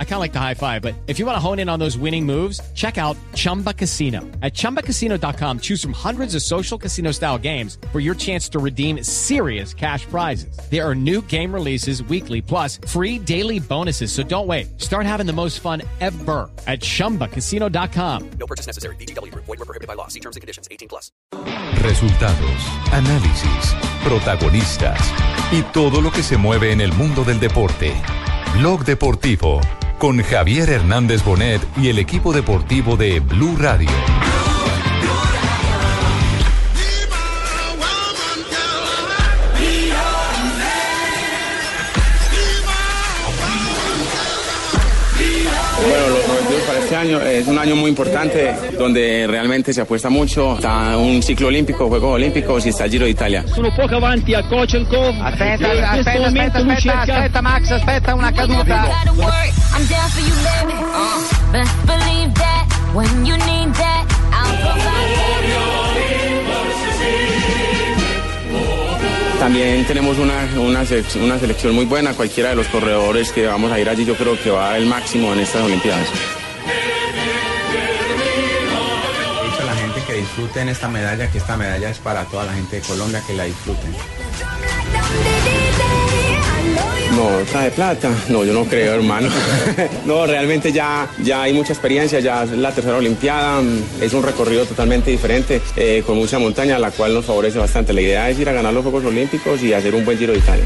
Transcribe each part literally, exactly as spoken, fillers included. I kind of like the high five, but if you want to hone in on those winning moves, check out Chumba Casino. At chumba casino dot com, choose from hundreds of social casino style games for your chance to redeem serious cash prizes. There are new game releases weekly, plus free daily bonuses. So don't wait. Start having the most fun ever at chumba casino dot com. No purchase necessary. V G W Group. Void where prohibited by law. See terms and conditions. eighteen plus. Resultados, análisis, protagonistas y todo lo que se mueve en el mundo del deporte. Blog Deportivo con Javier Hernández Bonet y el equipo deportivo de Blue Radio. Bueno, los objetivos para este año es un año muy importante donde realmente si apuesta mucho. Está un ciclo olímpico, Juegos Olímpicos y está el Giro de Italia. Solo poco avanti a Kochenkov. Aspetta, aspetta, aspetta, aspetta, aspetta, Max, aspetta una caduta. También tenemos una, una, una selección muy buena. Cualquiera de los corredores que vamos a ir allí, yo creo que va a dar el máximo en estas Olimpiadas. He dicho a la gente que disfruten esta medalla, que esta medalla es para toda la gente de Colombia, que la disfruten. No, está de plata. No, yo no creo, hermano. No, realmente ya, ya hay mucha experiencia, ya es la tercera Olimpiada, es un recorrido totalmente diferente, eh, con mucha montaña, la cual nos favorece bastante. La idea es ir a ganar los Juegos Olímpicos y hacer un buen Giro de Italia.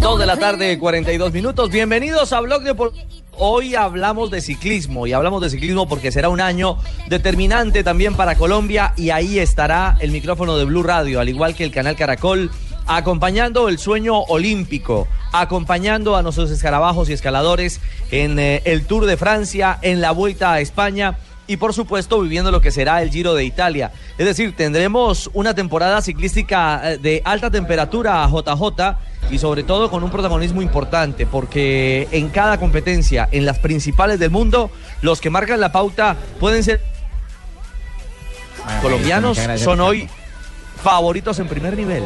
Dos de la tarde, cuarenta y dos minutos. Bienvenidos a Blog Deportivo. Hoy hablamos de ciclismo y hablamos de ciclismo porque será un año determinante también para Colombia y ahí estará el micrófono de Blue Radio, al igual que el canal Caracol, acompañando el sueño olímpico, acompañando a nuestros escarabajos y escaladores en eh, el Tour de Francia, en la Vuelta a España y por supuesto viviendo lo que será el Giro de Italia. Es decir, tendremos una temporada ciclística de alta temperatura, J J, y sobre todo con un protagonismo importante, porque en cada competencia, en las principales del mundo, los que marcan la pauta pueden ser colombianos, son hoy favoritos en primer nivel.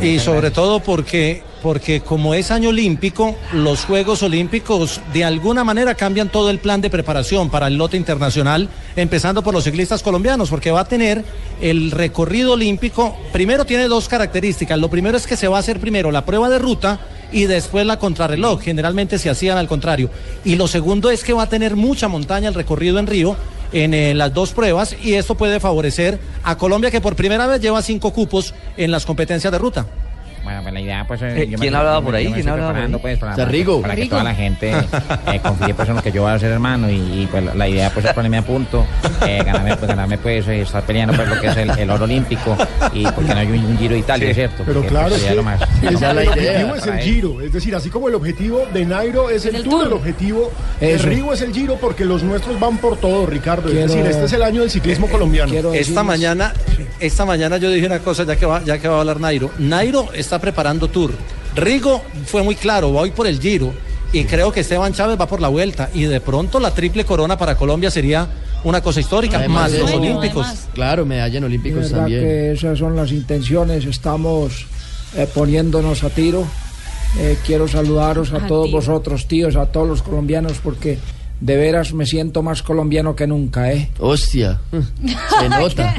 Y sobre todo porque, porque como es año olímpico, los Juegos Olímpicos de alguna manera cambian todo el plan de preparación para el lote internacional, empezando por los ciclistas colombianos, porque va a tener el recorrido olímpico. Primero tiene dos características. Lo primero es que se va a hacer primero la prueba de ruta y después la contrarreloj. Generalmente se hacían al contrario. Y lo segundo es que va a tener mucha montaña el recorrido en Río, en eh, las dos pruebas, y esto puede favorecer a Colombia, que por primera vez lleva cinco cupos en las competencias de ruta. Bueno, pues la idea, pues... Eh, yo ¿Quién ha hablado por ahí? ¿Quién ha hablado por ahí? Pues, para, Rigo. Para que Rigo. Toda la gente eh, confíe pues en lo que yo voy a hacer, hermano, y, y pues la idea pues es ponerme a punto, eh, ganarme, pues, ganarme pues, eh, estar peleando pues lo que es el, el oro olímpico, y porque no hay un, un Giro de Italia, sí, ¿cierto? Pero porque, claro, pues, sí. Más, esa es la idea. El objetivo es el Giro, es decir, así como el objetivo de Nairo es el, el Tour, el objetivo de Rigo es el Giro, porque los nuestros van por todo, Ricardo, quiero... es decir, este es el año del ciclismo eh, colombiano. Quiero... Esta mañana, esta mañana yo dije una cosa, ya que va, ya que va a hablar Nairo. Nairo está está preparando Tour. Rigo fue muy claro, va hoy por el Giro y creo que Esteban Chávez va por la Vuelta y de pronto la triple corona para Colombia sería una cosa histórica, además, más los no, olímpicos. Además. Claro, medalla en olímpicos también. Que esas son las intenciones, estamos eh, poniéndonos a tiro. Eh, quiero saludaros a, a todos tío. vosotros, tíos, a todos los colombianos, porque de veras me siento más colombiano que nunca, ¿eh? Hostia, se nota.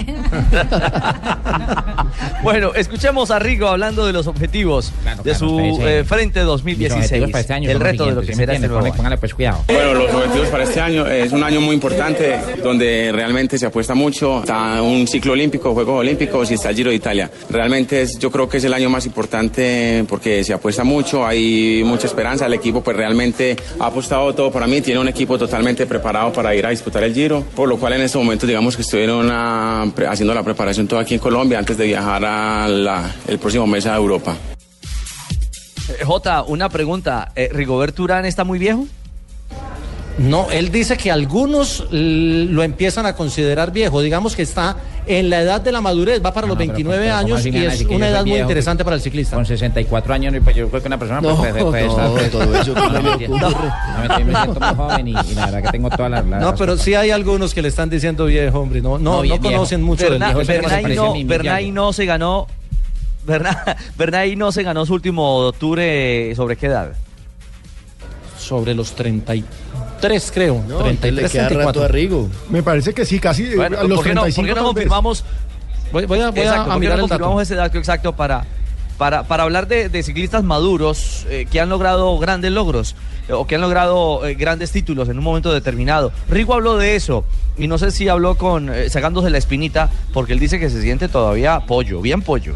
Bueno, escuchemos a Rigo hablando de los objetivos claro, de claro, su parece, eh, frente dos mil dieciséis, para este año, el reto de lo que será este nuevo año. Póngale, pues, cuidado. Bueno, los objetivos para este año es un año muy importante donde realmente se apuesta mucho. Está un ciclo olímpico, Juegos Olímpicos y está el Giro de Italia. Realmente es, yo creo que es el año más importante porque se apuesta mucho, hay mucha esperanza. El equipo pues realmente ha apostado todo para mí, tiene un equipo totalmente preparado para ir a disputar el Giro, por lo cual en este momento digamos que estuvieron una, haciendo la preparación todo aquí en Colombia antes de viajar a la, el próximo mes a Europa. eh, Jota, una pregunta, eh, ¿Rigoberto Urán está muy viejo? No, él dice que algunos lo empiezan a considerar viejo, digamos que está en la edad de la madurez, va para no, los veintinueve con, años y es una edad muy interesante para el ciclista. Con sesenta y cuatro años, pues yo creo que una persona no, pues, pues, pues, no, pues, todo eso no, me ocurre. No, no, me siento muy joven y, y la verdad que tengo todas las... La, no, pero sí hay algunos que le están diciendo viejo, hombre, no, no, no, bien, no conocen viejo. Mucho Berna, del viejo. Bernay no, Bernay no se ganó, Bernay no se ganó su último Tour, eh, ¿sobre qué edad? Sobre los treinta y tres, creo. No, treinta y tres, le queda rato a Rigo. Me parece que sí, casi bueno, a los ¿por qué treinta y cinco. No, ¿por qué no confirmamos? Voy, voy a, voy exacto, a, a mirar no el dato. Ese dato exacto para, para, para hablar de, de ciclistas maduros eh, que han logrado grandes logros eh, o que han logrado eh, grandes títulos en un momento determinado. Rigo habló de eso y no sé si habló con eh, sacándose la espinita porque él dice que se siente todavía pollo, bien pollo.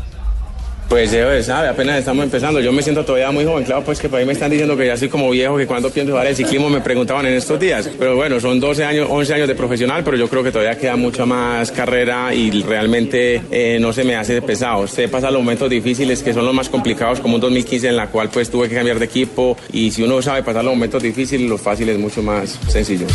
Pues yo, sabe, apenas estamos empezando, yo me siento todavía muy joven, claro, pues que para mí me están diciendo que ya soy como viejo, que cuando pienso jugar el ciclismo me preguntaban en estos días, pero bueno, son doce años, once años de profesional, pero yo creo que todavía queda mucha más carrera y realmente eh, no se me hace pesado, se pasa los momentos difíciles que son los más complicados, como un dos mil quince en la cual pues tuve que cambiar de equipo y si uno sabe pasar los momentos difíciles, los fáciles es mucho más sencillo.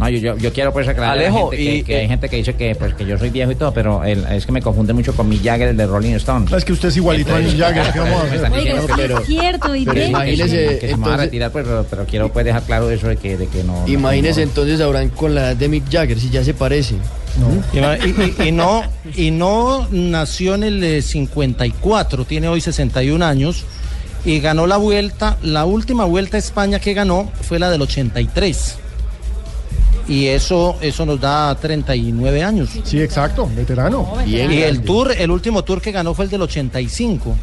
No, yo, yo, yo quiero pues aclarar Alejo, a la gente que, y, que hay gente que dice que, pues, que yo soy viejo y todo, pero el, es que me confunde mucho con Mick Jagger, el de Rolling Stones. Es que usted es igualito a Mick Jagger, ¿qué vamos a hacer? Oiga, no, pero, es cierto, y pero que, imagínese, que, que entonces, se me va a retirar, pues, pero, pero quiero pues dejar claro eso de que, de que no... Imagínese no, no, entonces Abraham con la edad de Mick Jagger, si ya se parece. No. Y, y, y, no, y no nació en el cincuenta y cuatro, tiene hoy sesenta y uno años, y ganó la vuelta, la última vuelta a España que ganó fue la del ochenta y tres. Y eso eso nos da treinta y nueve años. Sí, exacto, veterano. Y el tour, el último tour que ganó fue el del ochenta y cinco.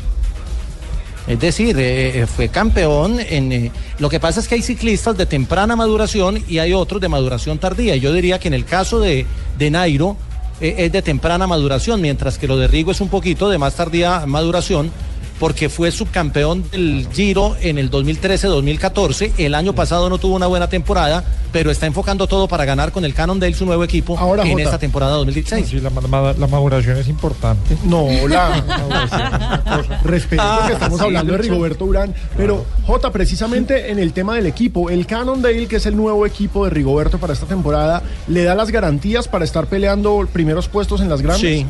Es decir, eh, fue campeón en eh, lo que pasa es que hay ciclistas de temprana maduración y hay otros de maduración tardía. Yo diría que en el caso de, de Nairo eh, es de temprana maduración, mientras que lo de Rigo es un poquito de más tardía maduración, porque fue subcampeón del Giro en el dos mil trece dos mil catorce, el año pasado no tuvo una buena temporada, pero está enfocando todo para ganar con el Cannondale, su nuevo equipo. Ahora, en Jota, esta temporada dos mil dieciséis. Sí, la, la, la maduración es importante. No, la, la maduración es respeto ah, que estamos sí, hablando de Rigoberto Urán, pero Jota, precisamente en el tema del equipo, el Cannondale, que es el nuevo equipo de Rigoberto para esta temporada, ¿le da las garantías para estar peleando primeros puestos en las grandes? Sí.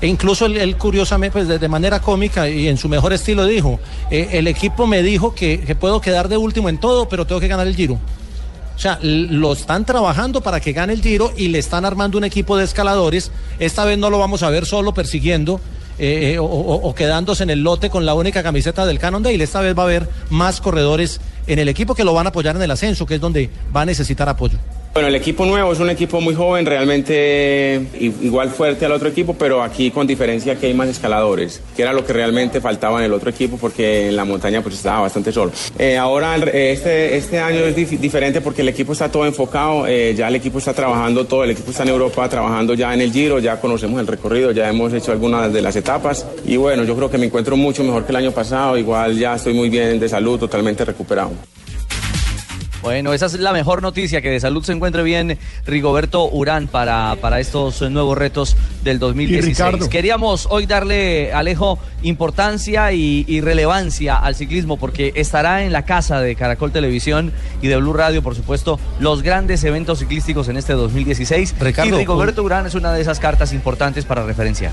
E incluso él, él curiosamente, pues de, de manera cómica y en su mejor estilo dijo, eh, el equipo me dijo que, que puedo quedar de último en todo, pero tengo que ganar el Giro. O sea, lo están trabajando para que gane el Giro y le están armando un equipo de escaladores. Esta vez no lo vamos a ver solo persiguiendo eh, o, o, o quedándose en el lote con la única camiseta del Cannondale. Esta vez va a haber más corredores en el equipo que lo van a apoyar en el ascenso, que es donde va a necesitar apoyo. Bueno, el equipo nuevo es un equipo muy joven, realmente igual fuerte al otro equipo, pero aquí con diferencia que hay más escaladores, que era lo que realmente faltaba en el otro equipo porque en la montaña pues estaba bastante solo. Eh, ahora este, este año es dif- diferente porque el equipo está todo enfocado, eh, ya el equipo está trabajando todo, el equipo está en Europa trabajando ya en el Giro, ya conocemos el recorrido, ya hemos hecho algunas de las etapas y bueno, yo creo que me encuentro mucho mejor que el año pasado, igual ya estoy muy bien de salud, totalmente recuperado. Bueno, esa es la mejor noticia, que de salud se encuentre bien Rigoberto Urán para, para estos nuevos retos del dos mil dieciséis. Queríamos hoy darle, Alejo, importancia y, y relevancia al ciclismo, porque estará en la casa de Caracol Televisión y de Blue Radio, por supuesto, los grandes eventos ciclísticos en este dos mil dieciséis. Ricardo, y Rigoberto Urán es una de esas cartas importantes para referenciar.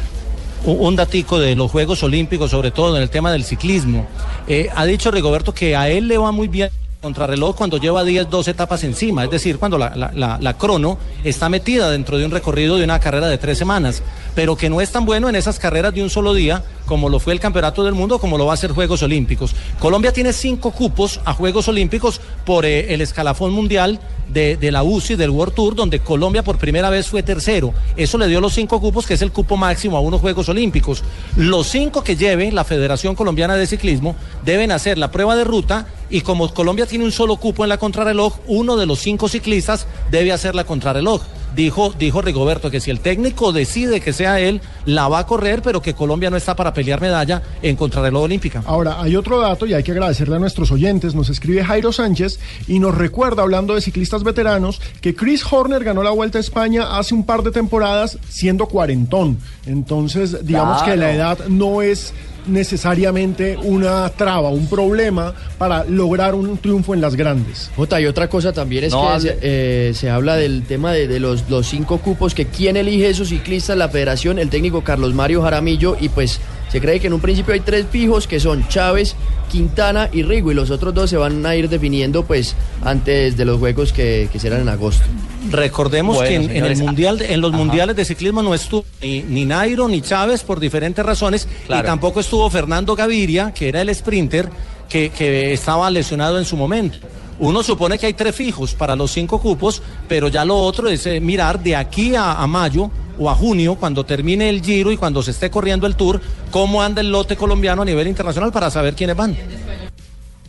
Un datico de los Juegos Olímpicos, sobre todo en el tema del ciclismo. Eh, ha dicho Rigoberto que a él le va muy bien contrarreloj cuando lleva diez, dos etapas encima, es decir, cuando la, la, la, la crono está metida dentro de un recorrido de una carrera de tres semanas, pero que no es tan bueno en esas carreras de un solo día como lo fue el Campeonato del Mundo, como lo va a ser Juegos Olímpicos. Colombia tiene cinco cupos a Juegos Olímpicos por eh, el escalafón mundial de, de la U C I, del World Tour, donde Colombia por primera vez fue tercero. Eso le dio los cinco cupos, que es el cupo máximo a unos Juegos Olímpicos. Los cinco que lleve la Federación Colombiana de Ciclismo deben hacer la prueba de ruta y como Colombia tiene un solo cupo en la contrarreloj, uno de los cinco ciclistas debe hacer la contrarreloj. Dijo, dijo Rigoberto que si el técnico decide que sea él, la va a correr, pero que Colombia no está para pelear medalla en contrarreloj olímpica. Ahora, hay otro dato y hay que agradecerle a nuestros oyentes. Nos escribe Jairo Sánchez y nos recuerda, hablando de ciclistas veteranos, que Chris Horner ganó la Vuelta a España hace un par de temporadas siendo cuarentón. Entonces, digamos claro, que la edad no es necesariamente una traba, un problema para lograr un triunfo en las grandes. Jota, y otra cosa también es no, que hable... se, eh, se habla del tema de, de los, los cinco cupos, que quién elige esos ciclistas, la federación, el técnico Carlos Mario Jaramillo, y pues se cree que en un principio hay tres fijos, que son Chávez, Quintana y Rigo, y los otros dos se van a ir definiendo pues antes de los juegos que, que serán en agosto. Recordemos bueno, que en, señores, en, el mundial, en los ajá. mundiales de ciclismo no estuvo ni, ni Nairo ni Chávez por diferentes razones, claro. Y tampoco estuvo Fernando Gaviria, que era el sprinter que, que estaba lesionado en su momento. Uno supone que hay tres fijos para los cinco cupos, pero ya lo otro es eh, mirar de aquí a, a mayo o a junio, cuando termine el Giro y cuando se esté corriendo el Tour, cómo anda el lote colombiano a nivel internacional para saber quiénes van.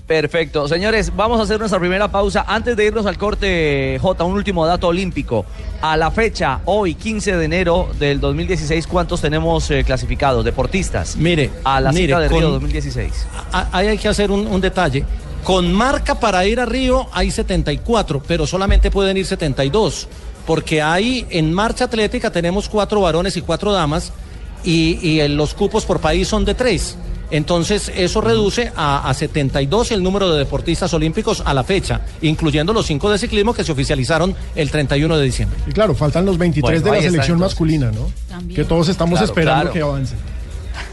Perfecto, señores, vamos a hacer nuestra primera pausa. Antes de irnos al corte, Jota, un último dato olímpico. A la fecha, hoy, quince de enero del dos mil dieciséis, ¿cuántos tenemos eh, clasificados, deportistas? Mire, a la cita de Río dos mil dieciséis. Ahí hay que hacer un, un detalle. Con marca para ir a Río hay setenta y cuatro, pero solamente pueden ir setenta y dos, porque ahí en marcha atlética tenemos cuatro varones y cuatro damas, y, y los cupos por país son de tres. Entonces eso reduce a, a setenta y dos el número de deportistas olímpicos a la fecha, incluyendo los cinco de ciclismo que se oficializaron el treinta y uno de diciembre. Y claro, faltan los veintitrés bueno, de la selección está, masculina, ¿no? También. Que todos estamos claro, esperando claro. que avance.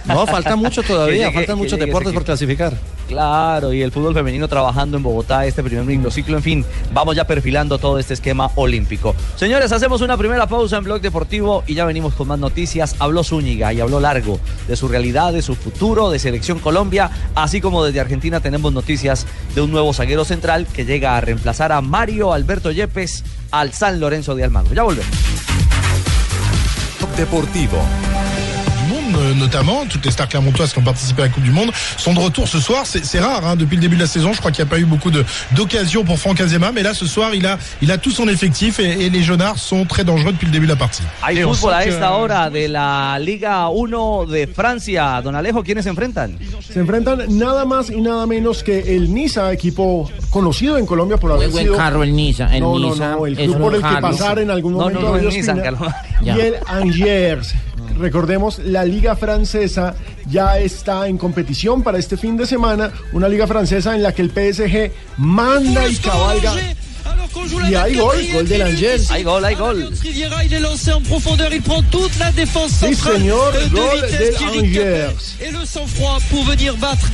No, falta mucho todavía, llegue, faltan muchos deportes por clasificar. Claro, y el fútbol femenino trabajando en Bogotá, este primer microciclo, en fin, vamos ya perfilando todo este esquema olímpico. Señores, hacemos una primera pausa en Blog Deportivo y ya venimos con más noticias. Habló Zúñiga y habló largo de su realidad, de su futuro, de Selección Colombia, así como desde Argentina tenemos noticias de un nuevo zaguero central que llega a reemplazar a Mario Alberto Yepes al San Lorenzo de Almagro. Ya volvemos. Blog Deportivo. Notamment, toutes les stars clermontoises qui ont participé à la Coupe du Monde sont de retour ce soir. C'est, c'est rare, hein, depuis le début de la saison, je crois qu'il n'y a pas eu beaucoup de, d'occasions pour Franck Azema, mais là ce soir il a, il a tout son effectif et, et les Jaunards sont très dangereux depuis le début de la partie. Hay et fútbol a esta que... hora de la Liga uno de Francia. Don Alejo, ¿quiénes se enfrentan? Se enfrentan nada más y nada menos que el Niza, equipo conocido en Colombia por haber sido... Muy buen carro el Niza. El no, Niza no, no, el club por el carro. Que pasar en algún momento... No, no, no, el Niza, y el Angers. Recordemos, la Liga Francesa ya está en competición para este fin de semana, una Liga Francesa en la que el P S G manda y cabalga. Y hay gol, gol del Angers. Hay gol, hay gol. Sí, señor, gol del Angers. Et le sang-froid pour venir battre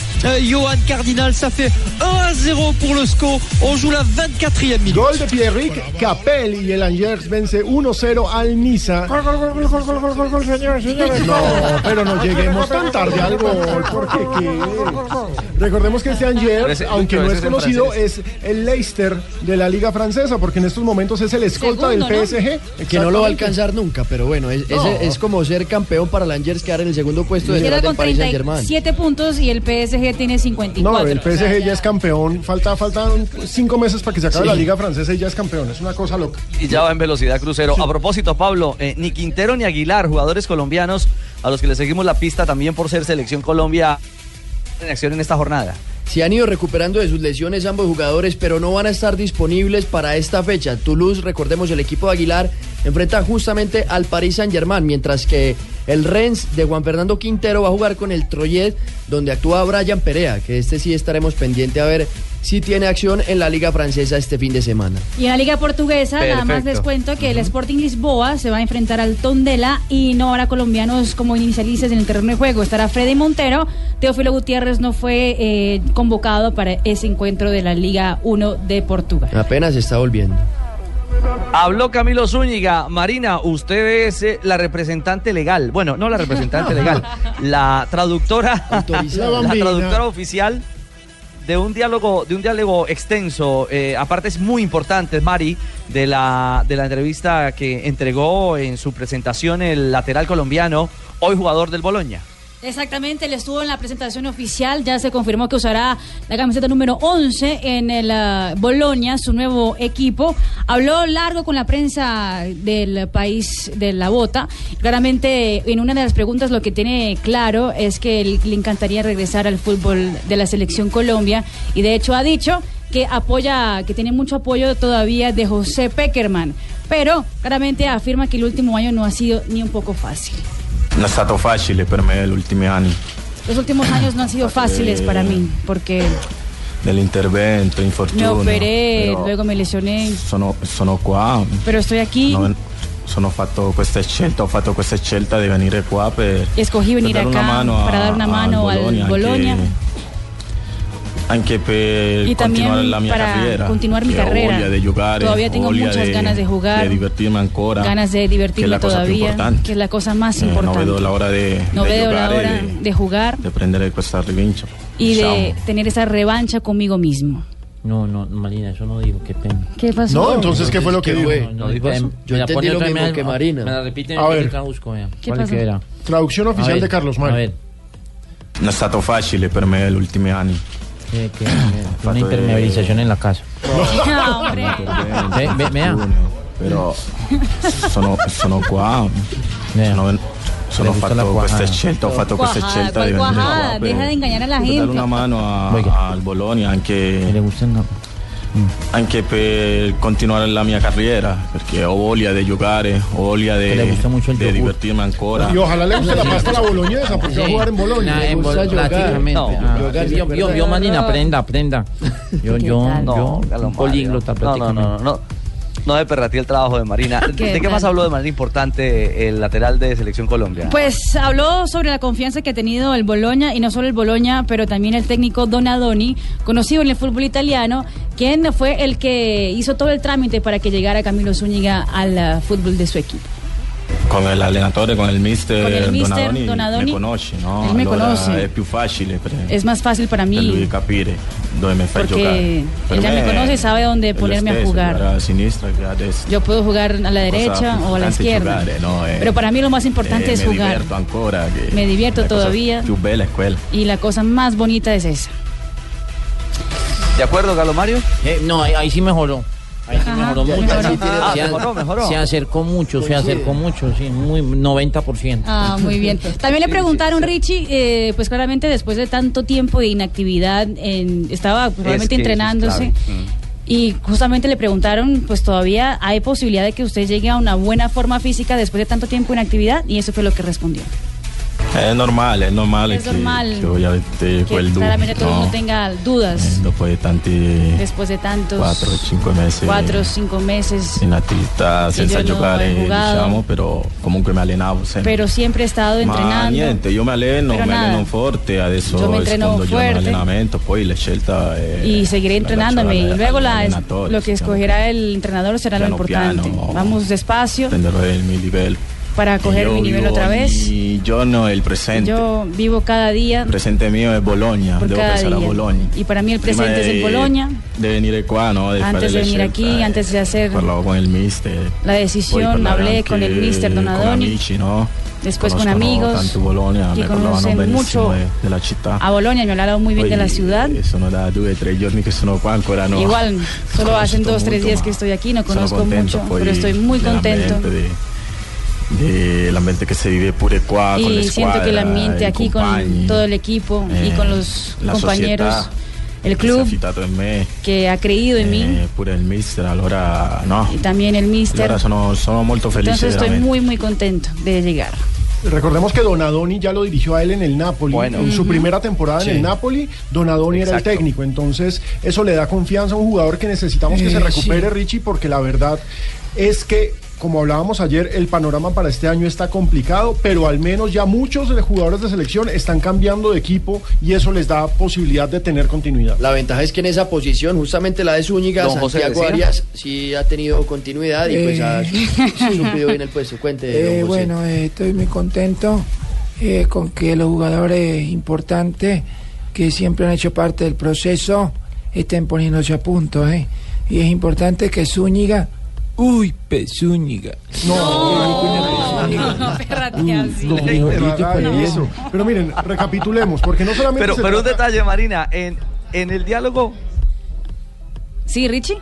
Johan Cardinal. Ça fait uno a cero pour le score. On joue la veinticuatrième minute. Gol de Pierrick Capel y el Angers vence uno cero al Niza. Gol, gol, gol, gol, gol, gol, gol, señores, señores. No, pero no lleguemos tan tarde al gol. Porque qué. Recordemos que este Angers, aunque no es conocido, es el Leicester de la Liga Francesa, porque en estos momentos es el escolta segundo, del P S G, ¿no? Que no lo va a alcanzar nunca, pero bueno, es, no. es, es como ser campeón para el Angers, quedar en el segundo puesto de la del Paris Saint-Germain. siete puntos y el P S G tiene cincuenta y cuatro. No, el P S G o sea, ya es campeón, falta faltan cinco meses para que se acabe sí. la Liga Francesa y ya es campeón, es una cosa loca. Y ya va en velocidad crucero. Sí. A propósito, Pablo, eh, ni Quintero ni Aguilar, jugadores colombianos a los que les seguimos la pista también por ser Selección Colombia, en acción en esta jornada. Se han ido recuperando de sus lesiones ambos jugadores, pero no van a estar disponibles para esta fecha. Toulouse, recordemos, el equipo de Aguilar enfrenta justamente al Paris Saint-Germain, mientras que el Rennes de Juan Fernando Quintero va a jugar con el Troyes, donde actúa Brian Perea, que este sí estaremos pendiente a ver si tiene acción en la Liga Francesa este fin de semana. Y en la Liga Portuguesa, Perfecto. Nada más les cuento que uh-huh. el Sporting Lisboa se va a enfrentar al Tondela y no habrá colombianos como inicialistas en el terreno de juego. Estará Freddy Montero. Teófilo Gutiérrez no fue eh, convocado para ese encuentro de la Liga uno de Portugal. Apenas está volviendo. Habló Camilo Zúñiga. Marina, usted es eh, la representante legal. Bueno, no la representante legal, la traductora, la, la traductora oficial de un diálogo, de un diálogo extenso. Eh, aparte es muy importante, Mari, de la de la entrevista que entregó en su presentación el lateral colombiano, hoy jugador del Bologna. Exactamente, él estuvo en la presentación oficial, ya se confirmó que usará la camiseta número once en el uh, Bologna, su nuevo equipo. Habló largo con la prensa del país de la bota. Claramente, en una de las preguntas lo que tiene claro es que él, le encantaría regresar al fútbol de la Selección Colombia, y de hecho ha dicho que apoya, que tiene mucho apoyo todavía de José Pekerman, pero claramente afirma que el último año no ha sido ni un poco fácil. Non è stato facile per me gli ultimi anni, Los últimos años no han sido fáciles para mí, porque... del intervento, infortunio. Me operé, luego me lesioné. Sono, sono qua. Pero estoy aquí. No, sono fatto questa scelta, ho fatto questa scelta di venire qua per... Escogí venir acá para dar una mano al Bologna. Anche per y también la mia para carrera, continuar mi carrera. De jugar, todavía tengo muchas de, ganas de jugar, de divertirme ancora, ganas de divertirme todavía, que es la cosa más eh, importante. No veo la hora de, no de veo jugar, la hora de, de jugar, de prender esta revancha y Ciao. de tener esa revancha conmigo mismo. No, no, Marina, yo no digo, qué pena. ¿Qué pasó? No, entonces, ¿qué fue lo que dijo? No, no, no, eh, yo entendí lo mismo que Marina. Me la repiten y te traduzco. ¿Qué pasó? Traducción oficial de Carlos Mario. No ha stato facile per me gli ultimi anni. Que, que, que una impermeabilización de... en la casa. No, hombre. Ve, ve, vea. Pero sono sono qua. Sono sono fatto questa scelta, ho fatto questa scelta di venire qua. Deja de engañar a la gente. Dare una mano al Bologna anche. Le gustan anche per continuare la mia carriera, perché ho voglia di giocare, ho voglia di divertirme ancora. Y ojalá le guste la pasta a la boloñesa, porque va a jugar en Bologna. Prácticamente. Yo, yo, Manina, aprenda, aprenda. Yo, yo, yo, políglota, prácticamente. No, no, no, no de perratí el trabajo de Marina. ¿De qué más habló de manera importante el lateral de Selección Colombia? Pues habló sobre la confianza que ha tenido el Bologna, y no solo el Bologna, pero también el técnico Donadoni, conocido en el fútbol italiano, quien fue el que hizo todo el trámite para que llegara Camilo Zúñiga al fútbol de su equipo. Con el allenatore, con el mister, con el mister Donadoni, Donadoni me conoce, ¿no? Él me conoce. Es más fácil para mí. Lui capire dove me fai giocare. Él ya me conoce y sabe dónde ponerme a jugar. Yo puedo jugar a la derecha o a la izquierda. Giocare, no, pero para mí lo más importante eh, es jugar. Me divierto ancora, me divierto todavía. Y la cosa más bonita es esa. ¿De acuerdo, Carlos Mario? Eh, no, ahí, ahí sí mejoró. Ahí sí mejoró Ajá, mucho. Mejoró. Ah, se, mejoró, mejoró. se acercó mucho, pues se acercó sí. mucho, sí, muy noventa por ciento. Ah, muy bien. También le preguntaron, Richie, eh, pues claramente después de tanto tiempo de inactividad, en, estaba realmente es que entrenándose. Es claro. Y justamente le preguntaron, pues todavía hay posibilidad de que usted llegue a una buena forma física después de tanto tiempo de inactividad, y eso fue lo que respondió. Es normal, es normal es que, normal que obviamente que claramente todo el mundo tenga dudas después de tantos después de tantos cuatro o cinco meses cuatro o cinco meses en attività senza giocare, diciamo, pero comunque me allenavo siempre. Pero siempre he estado entrenando. Ma niente, yo me alleno, me alleno fuerte, adesso yo me entreno fuerte. Allenamento, poi la scelta è, y seguiré entrenándome, y luego la, lo que escogerá el entrenador será lo importante. Piano, vamos despacio. Tendré el mi nivel. Para coger mi nivel otra vez. Y yo no, el presente. Yo vivo cada día. El presente mío es Bologna. Debo pensar a Bologna. Y para mí el presente es en Bologna. De venir qua, ¿no? Antes de venir aquí, antes de hacer. Hablaba con el mister. La decisión, hablé con el mister Donadoni. Después con amigos. Y conocen mucho a Bologna. Me hablaron muy bien de la ciudad. Igual, solo hacen dos, tres días que estoy aquí. No conozco mucho, pero estoy muy contento. El ambiente que se vive pure qua, y con la escuadra, siento que el ambiente aquí con todo el equipo eh, y con los compañeros, società, el club me, que ha creído en eh, mí, pure el mister, allora, no, y también el mister. Sono, sono molto felice, entonces estoy muy muy contento de llegar. Recordemos que Donadoni ya lo dirigió a él en el Napoli. Bueno, en su uh-huh. primera temporada sí. en el Napoli, Donadoni Exacto. era el técnico. Entonces, eso le da confianza a un jugador que necesitamos eh, que se recupere, sí. Richie, porque la verdad es que, como hablábamos ayer, el panorama para este año está complicado, pero al menos ya muchos de los jugadores de selección están cambiando de equipo y eso les da posibilidad de tener continuidad. La ventaja es que en esa posición, justamente la de Zúñiga, Don Santiago Arias sí ha tenido continuidad y eh... pues ha suplido bien el puesto. Cuente, eh, bueno, eh, estoy muy contento eh, con que los jugadores importantes que siempre han hecho parte del proceso estén poniéndose a punto. Eh. Y es importante que Zúñiga... Uy, Pezúñiga. No, no, no, no, no. Pero miren, recapitulemos, porque no solamente. Pero, pero un detalle, Marina, en, en el diálogo. Sí, Richie.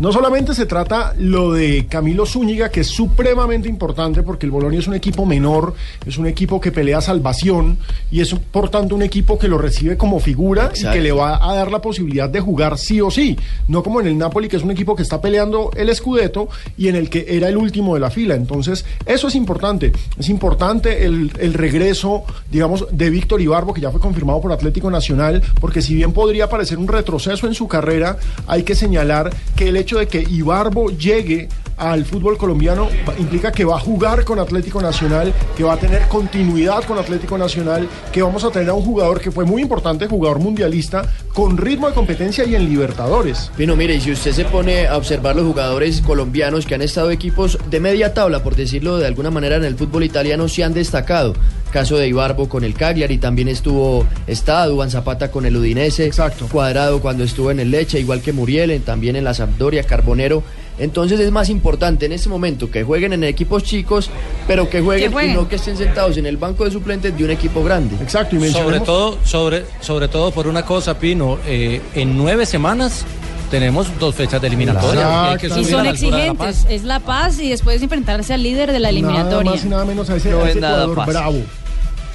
No solamente se trata lo de Camilo Zúñiga, que es supremamente importante porque el Bologna es un equipo menor, es un equipo que pelea salvación y es por tanto un equipo que lo recibe como figura. Exacto. Y que le va a dar la posibilidad de jugar sí o sí, no como en el Napoli, que es un equipo que está peleando el Scudetto y en el que era el último de la fila. Entonces eso es importante, es importante el, el regreso, digamos, de Víctor Ibarbo, que ya fue confirmado por Atlético Nacional, porque si bien podría parecer un retroceso en su carrera, hay que señalar que el hecho de que Ibarbo llegue al fútbol colombiano implica que va a jugar con Atlético Nacional, que va a tener continuidad con Atlético Nacional, que vamos a tener a un jugador que fue muy importante, jugador mundialista, con ritmo de competencia y en Libertadores. Bueno, mire, y si usted se pone a observar los jugadores colombianos que han estado equipos de media tabla, por decirlo de alguna manera, en el fútbol italiano, se han destacado. Caso de Ibarbo con el Cagliari, también estuvo está Duván Zapata con el Udinese. Exacto. Cuadrado cuando estuvo en el Lecce, igual que Muriel, también en la Sampdoria, Carbonero. Entonces es más importante en este momento que jueguen en equipos chicos, pero que jueguen, que jueguen y no que estén sentados en el banco de suplentes de un equipo grande. Exacto. Y sobre todo, sobre, sobre todo por una cosa, Pino, eh, en nueve semanas tenemos dos fechas de eliminatoria. Y son exigentes, la es La Paz y después enfrentarse al líder de la eliminatoria. Nada más y nada menos a ese, no a ese Ecuador bravo.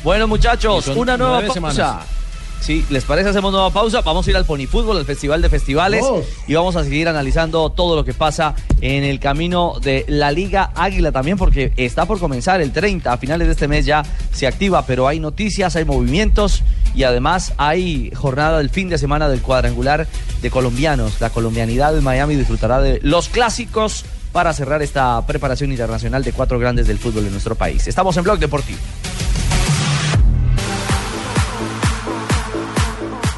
Bueno, muchachos, una nueva pausa. Semanas. Sí, ¿les parece? Hacemos nueva pausa. Vamos a ir al Pony Fútbol, al Festival de Festivales, oh. y vamos a seguir analizando todo lo que pasa en el camino de la Liga Águila también, porque está por comenzar el treinta, a finales de este mes ya se activa, pero hay noticias, hay movimientos y además hay jornada del fin de semana del cuadrangular de colombianos. La colombianidad de Miami disfrutará de los clásicos para cerrar esta preparación internacional de cuatro grandes del fútbol de nuestro país. Estamos en Blog Deportivo.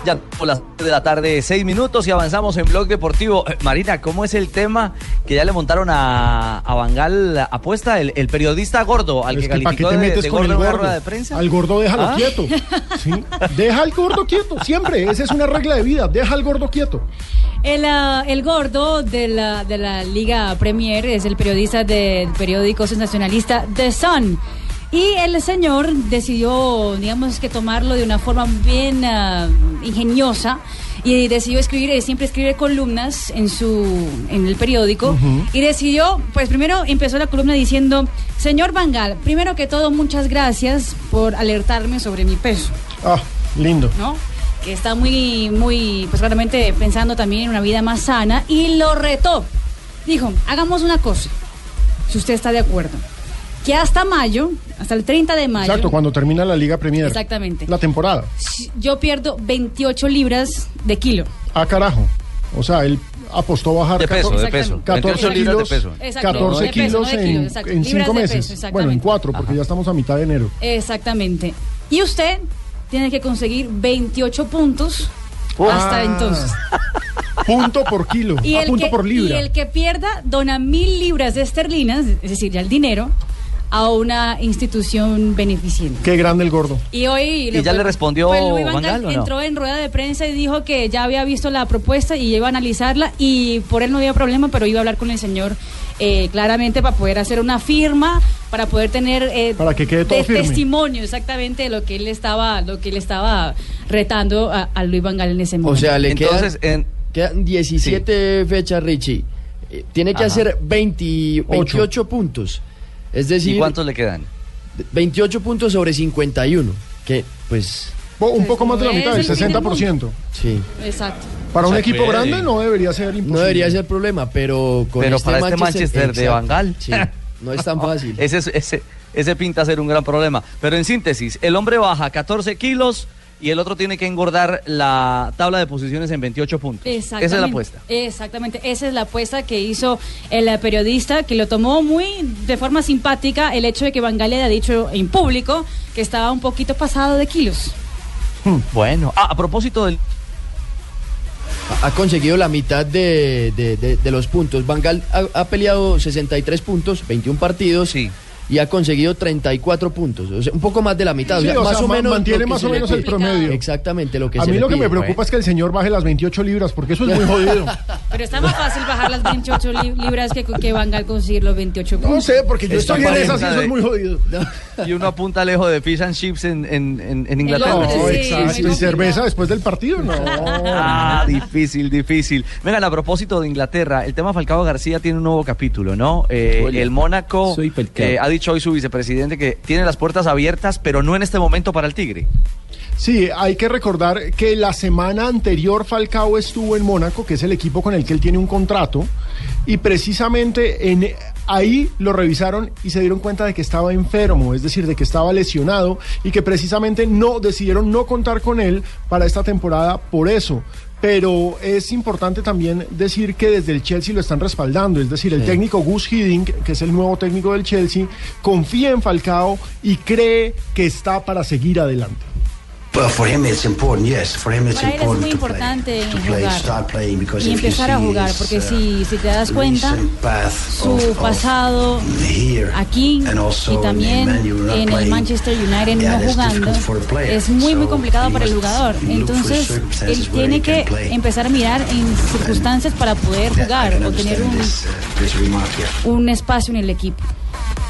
Ya por las tres de la tarde, seis minutos y avanzamos en Blog Deportivo. Marina, ¿cómo es el tema que ya le montaron a, a Vangal apuesta? El, el periodista gordo, al es que calificó que te de, de gordo en gordo de prensa. Al gordo déjalo ¿Ah? quieto. ¿Sí? Deja al gordo quieto, siempre. Esa es una regla de vida, deja al gordo quieto. El, uh, el gordo de la, de la Liga Premier es el periodista del periódico sensacionalista The Sun. Y el señor decidió, digamos que tomarlo de una forma bien uh, ingeniosa y decidió escribir, siempre escribe columnas en su en el periódico, uh-huh. y decidió, pues primero empezó la columna diciendo: señor Vangal, primero que todo muchas gracias por alertarme sobre mi peso. Ah, lindo. ¿No? Que está muy, muy, pues claramente pensando también en una vida más sana y lo retó. Dijo, hagamos una cosa, si usted está de acuerdo. Que hasta mayo, hasta el treinta de mayo... Exacto, cuando termina la Liga Premier. Exactamente. La temporada. Yo pierdo veintiocho libras de kilo. Ah, carajo. O sea, él apostó bajar... De peso, de peso. catorce kilos, de peso. catorce kilos en cinco meses. Peso, bueno, en cuatro, porque Ajá. ya estamos a mitad de enero. Exactamente. Y usted tiene que conseguir veintiocho puntos oh. hasta ah. entonces. Punto por kilo, y a punto que, por libra. Y el que pierda dona mil libras de esterlinas, es decir, ya el dinero... a una institución beneficiente. Qué grande el gordo. Y hoy... Le ¿Y ya fue, le respondió pues Luis Vangal? ¿No? Entró en rueda de prensa y dijo que ya había visto la propuesta y iba a analizarla y por él no había problema, pero iba a hablar con el señor eh, claramente para poder hacer una firma, para poder tener... Eh, para que quede todo de firme. Testimonio exactamente de lo que él estaba, lo que él estaba retando a, a Luis Vangal en ese momento. O sea, le Entonces, quedan, en... quedan diecisiete sí. fechas, Richie. Eh, tiene que Ajá. hacer veinte, veintiocho puntos. Es decir, ¿y cuántos le quedan? veintiocho puntos sobre cincuenta y uno, que pues... Un poco más de la mitad, el sesenta por ciento. Sí. Exacto. Para o sea, un equipo puede... grande no debería ser imposible. No debería ser problema, pero con pero este para Manchester, este Manchester de Vangal. Sí, no es tan fácil. ese, ese, ese pinta ser un gran problema. Pero en síntesis, el hombre baja catorce kilos... y el otro tiene que engordar la tabla de posiciones en veintiocho puntos. Esa es la apuesta. Exactamente, esa es la apuesta que hizo el periodista, que lo tomó muy de forma simpática el hecho de que Vangal le ha dicho en público que estaba un poquito pasado de kilos. Bueno, ah, a propósito del... Ha conseguido la mitad de, de, de, de los puntos. Vangal ha, ha peleado sesenta y tres puntos, veintiún partidos. Sí. y ha conseguido treinta y cuatro puntos, o sea, un poco más de la mitad, sí, o sea, o más sea, o menos mantiene más o menos el promedio. Exactamente lo que se le pide. A mí lo que me preocupa es que el señor baje las veintiocho libras, porque eso es muy jodido. Pero está más fácil bajar las veintiocho libras que que van a conseguir los veintiocho puntos. No sé, porque yo estoy en esas y eso es muy jodido. Y uno apunta lejos de fish and chips en, en, en, en Inglaterra. No, exacto. Y cerveza después del partido, no. Ah, difícil, difícil. Vengan, a propósito de Inglaterra, el tema Falcao García tiene un nuevo capítulo, ¿no? Eh, el Mónaco eh, ha dicho hoy su vicepresidente que tiene las puertas abiertas, pero no en este momento para el Tigre. Sí, hay que recordar que la semana anterior Falcao estuvo en Mónaco, que es el equipo con el que él tiene un contrato, y precisamente en... ahí lo revisaron y se dieron cuenta de que estaba enfermo, es decir, de que estaba lesionado y que precisamente no decidieron no contar con él para esta temporada por eso. Pero es importante también decir que desde el Chelsea lo están respaldando, es decir, el sí. técnico Gus Hiddink, que es el nuevo técnico del Chelsea, confía en Falcao y cree que está para seguir adelante. Bueno, para él es muy importante jugar y empezar a jugar, porque si, si te das cuenta, su pasado aquí y también en el Manchester United no jugando es muy muy complicado para el jugador. Entonces él tiene que empezar a mirar en circunstancias para poder jugar o tener un, un espacio en el equipo.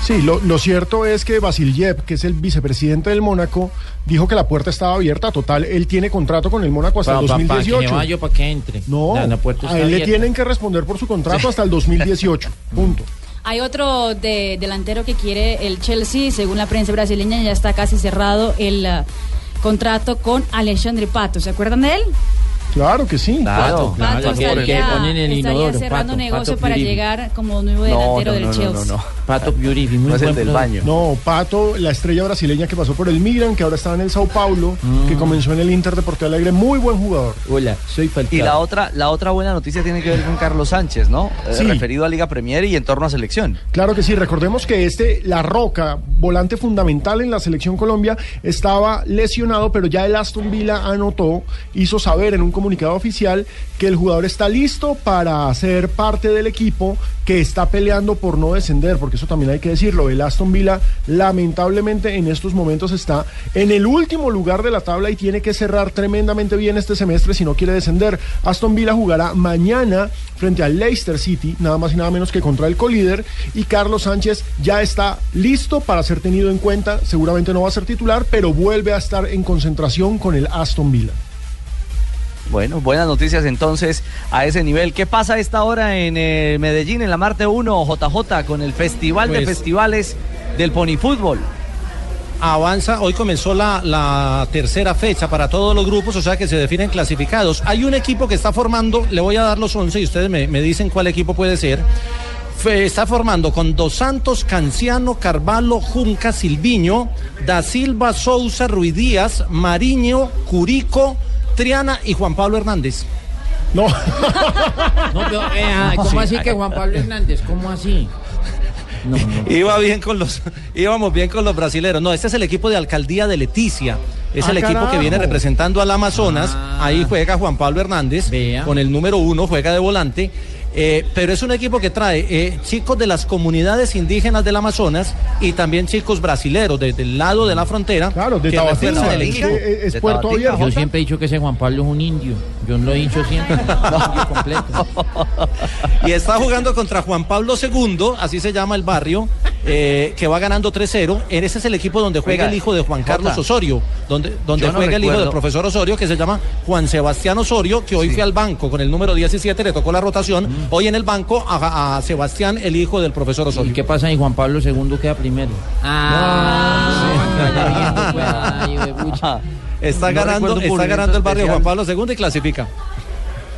Sí, lo, lo cierto es que Vasiljev, que es el vicepresidente del Mónaco, dijo que la puerta estaba abierta. Total, él tiene contrato con el Mónaco hasta pa, el dos mil dieciocho. Pa, pa, que me vaya, pa que entre. No, la, la puerta está a él abierta. Le tienen que responder por su contrato sí. hasta el dos mil dieciocho. Punto. Hay otro de, delantero que quiere el Chelsea, según la prensa brasileña, ya está casi cerrado el uh, contrato con Alexandre Pato. ¿Se acuerdan de él? Claro que sí. Claro, claro, Pato estaría, porque ponen el inodoro, cerrando Pato, negocio Pato para Piuri. Llegar como nuevo delantero no, no, del no, Chelsea. No, no, no. Pato Piuri, muy no es el del baño. No, Pato, la estrella brasileña que pasó por el Milan, que ahora está en el Sao Paulo, mm. que comenzó en el Inter de Porto Alegre, muy buen jugador. Hola, soy Falcao. Y la otra, la otra buena noticia tiene que ver con Carlos Sánchez, ¿no? Sí. Eh, referido a Liga Premier y en torno a selección. Claro que sí, recordemos que este, La Roca, volante fundamental en la selección Colombia, estaba lesionado, pero ya el Aston Villa anotó, hizo saber en un comunicado oficial que el jugador está listo para ser parte del equipo que está peleando por no descender, porque eso también hay que decirlo. El Aston Villa lamentablemente en estos momentos está en el último lugar de la tabla y tiene que cerrar tremendamente bien este semestre si no quiere descender. Aston Villa jugará mañana frente al Leicester City, nada más y nada menos que contra el colíder, y Carlos Sánchez ya está listo para ser tenido en cuenta. Seguramente no va a ser titular, pero vuelve a estar en concentración con el Aston Villa. Bueno, buenas noticias entonces a ese nivel. ¿Qué pasa a esta hora en eh, Medellín, en la Marte uno, J J, con el Festival pues, de Festivales del Pony Fútbol? Avanza, hoy comenzó la, la tercera fecha para todos los grupos, o sea que se definen clasificados. Hay un equipo que está formando, le voy a dar los once y ustedes me, me dicen cuál equipo puede ser. Está formando con Dos Santos, Canciano, Carvalho, Junca, Silviño, Da Silva, Sousa, Ruiz Díaz, Mariño, Curico, Triana y Juan Pablo Hernández. No. no pero, eh, ¿Cómo así que Juan Pablo Hernández? ¿Cómo así? No, no. Iba bien con los, íbamos bien con los brasileros. No, este es el equipo de Alcaldía de Leticia. Es ah, el equipo carajo. Que viene representando al Amazonas. Ah, ahí juega Juan Pablo Hernández. Vea. Con el número uno, juega de volante. Eh, pero es un equipo que trae eh, chicos de las comunidades indígenas del Amazonas y también chicos brasileros desde el lado de la frontera. Claro, de Tabatinga. Es, es de Puerto Tabatinga. Yo siempre he dicho que ese Juan Pablo es un indio. Yo lo he dicho siempre. No. Indio completo. Y está jugando contra Juan Pablo segundo, así se llama el barrio, eh, que va ganando tres cero. Ese es el equipo donde juega Oiga, el hijo de Juan Carlos Jota. Osorio, donde, donde no juega recuerdo. El hijo del profesor Osorio, que se llama Juan Sebastián Osorio, que hoy sí. fue al banco con el número diecisiete, le tocó la rotación. Mm. Hoy en el banco a, a Sebastián, el hijo del profesor Osorio. ¿Y qué pasa ahí? Juan Pablo segundo queda primero. Ah, está ganando, está ganando el barrio especial. Juan Pablo segundo y clasifica.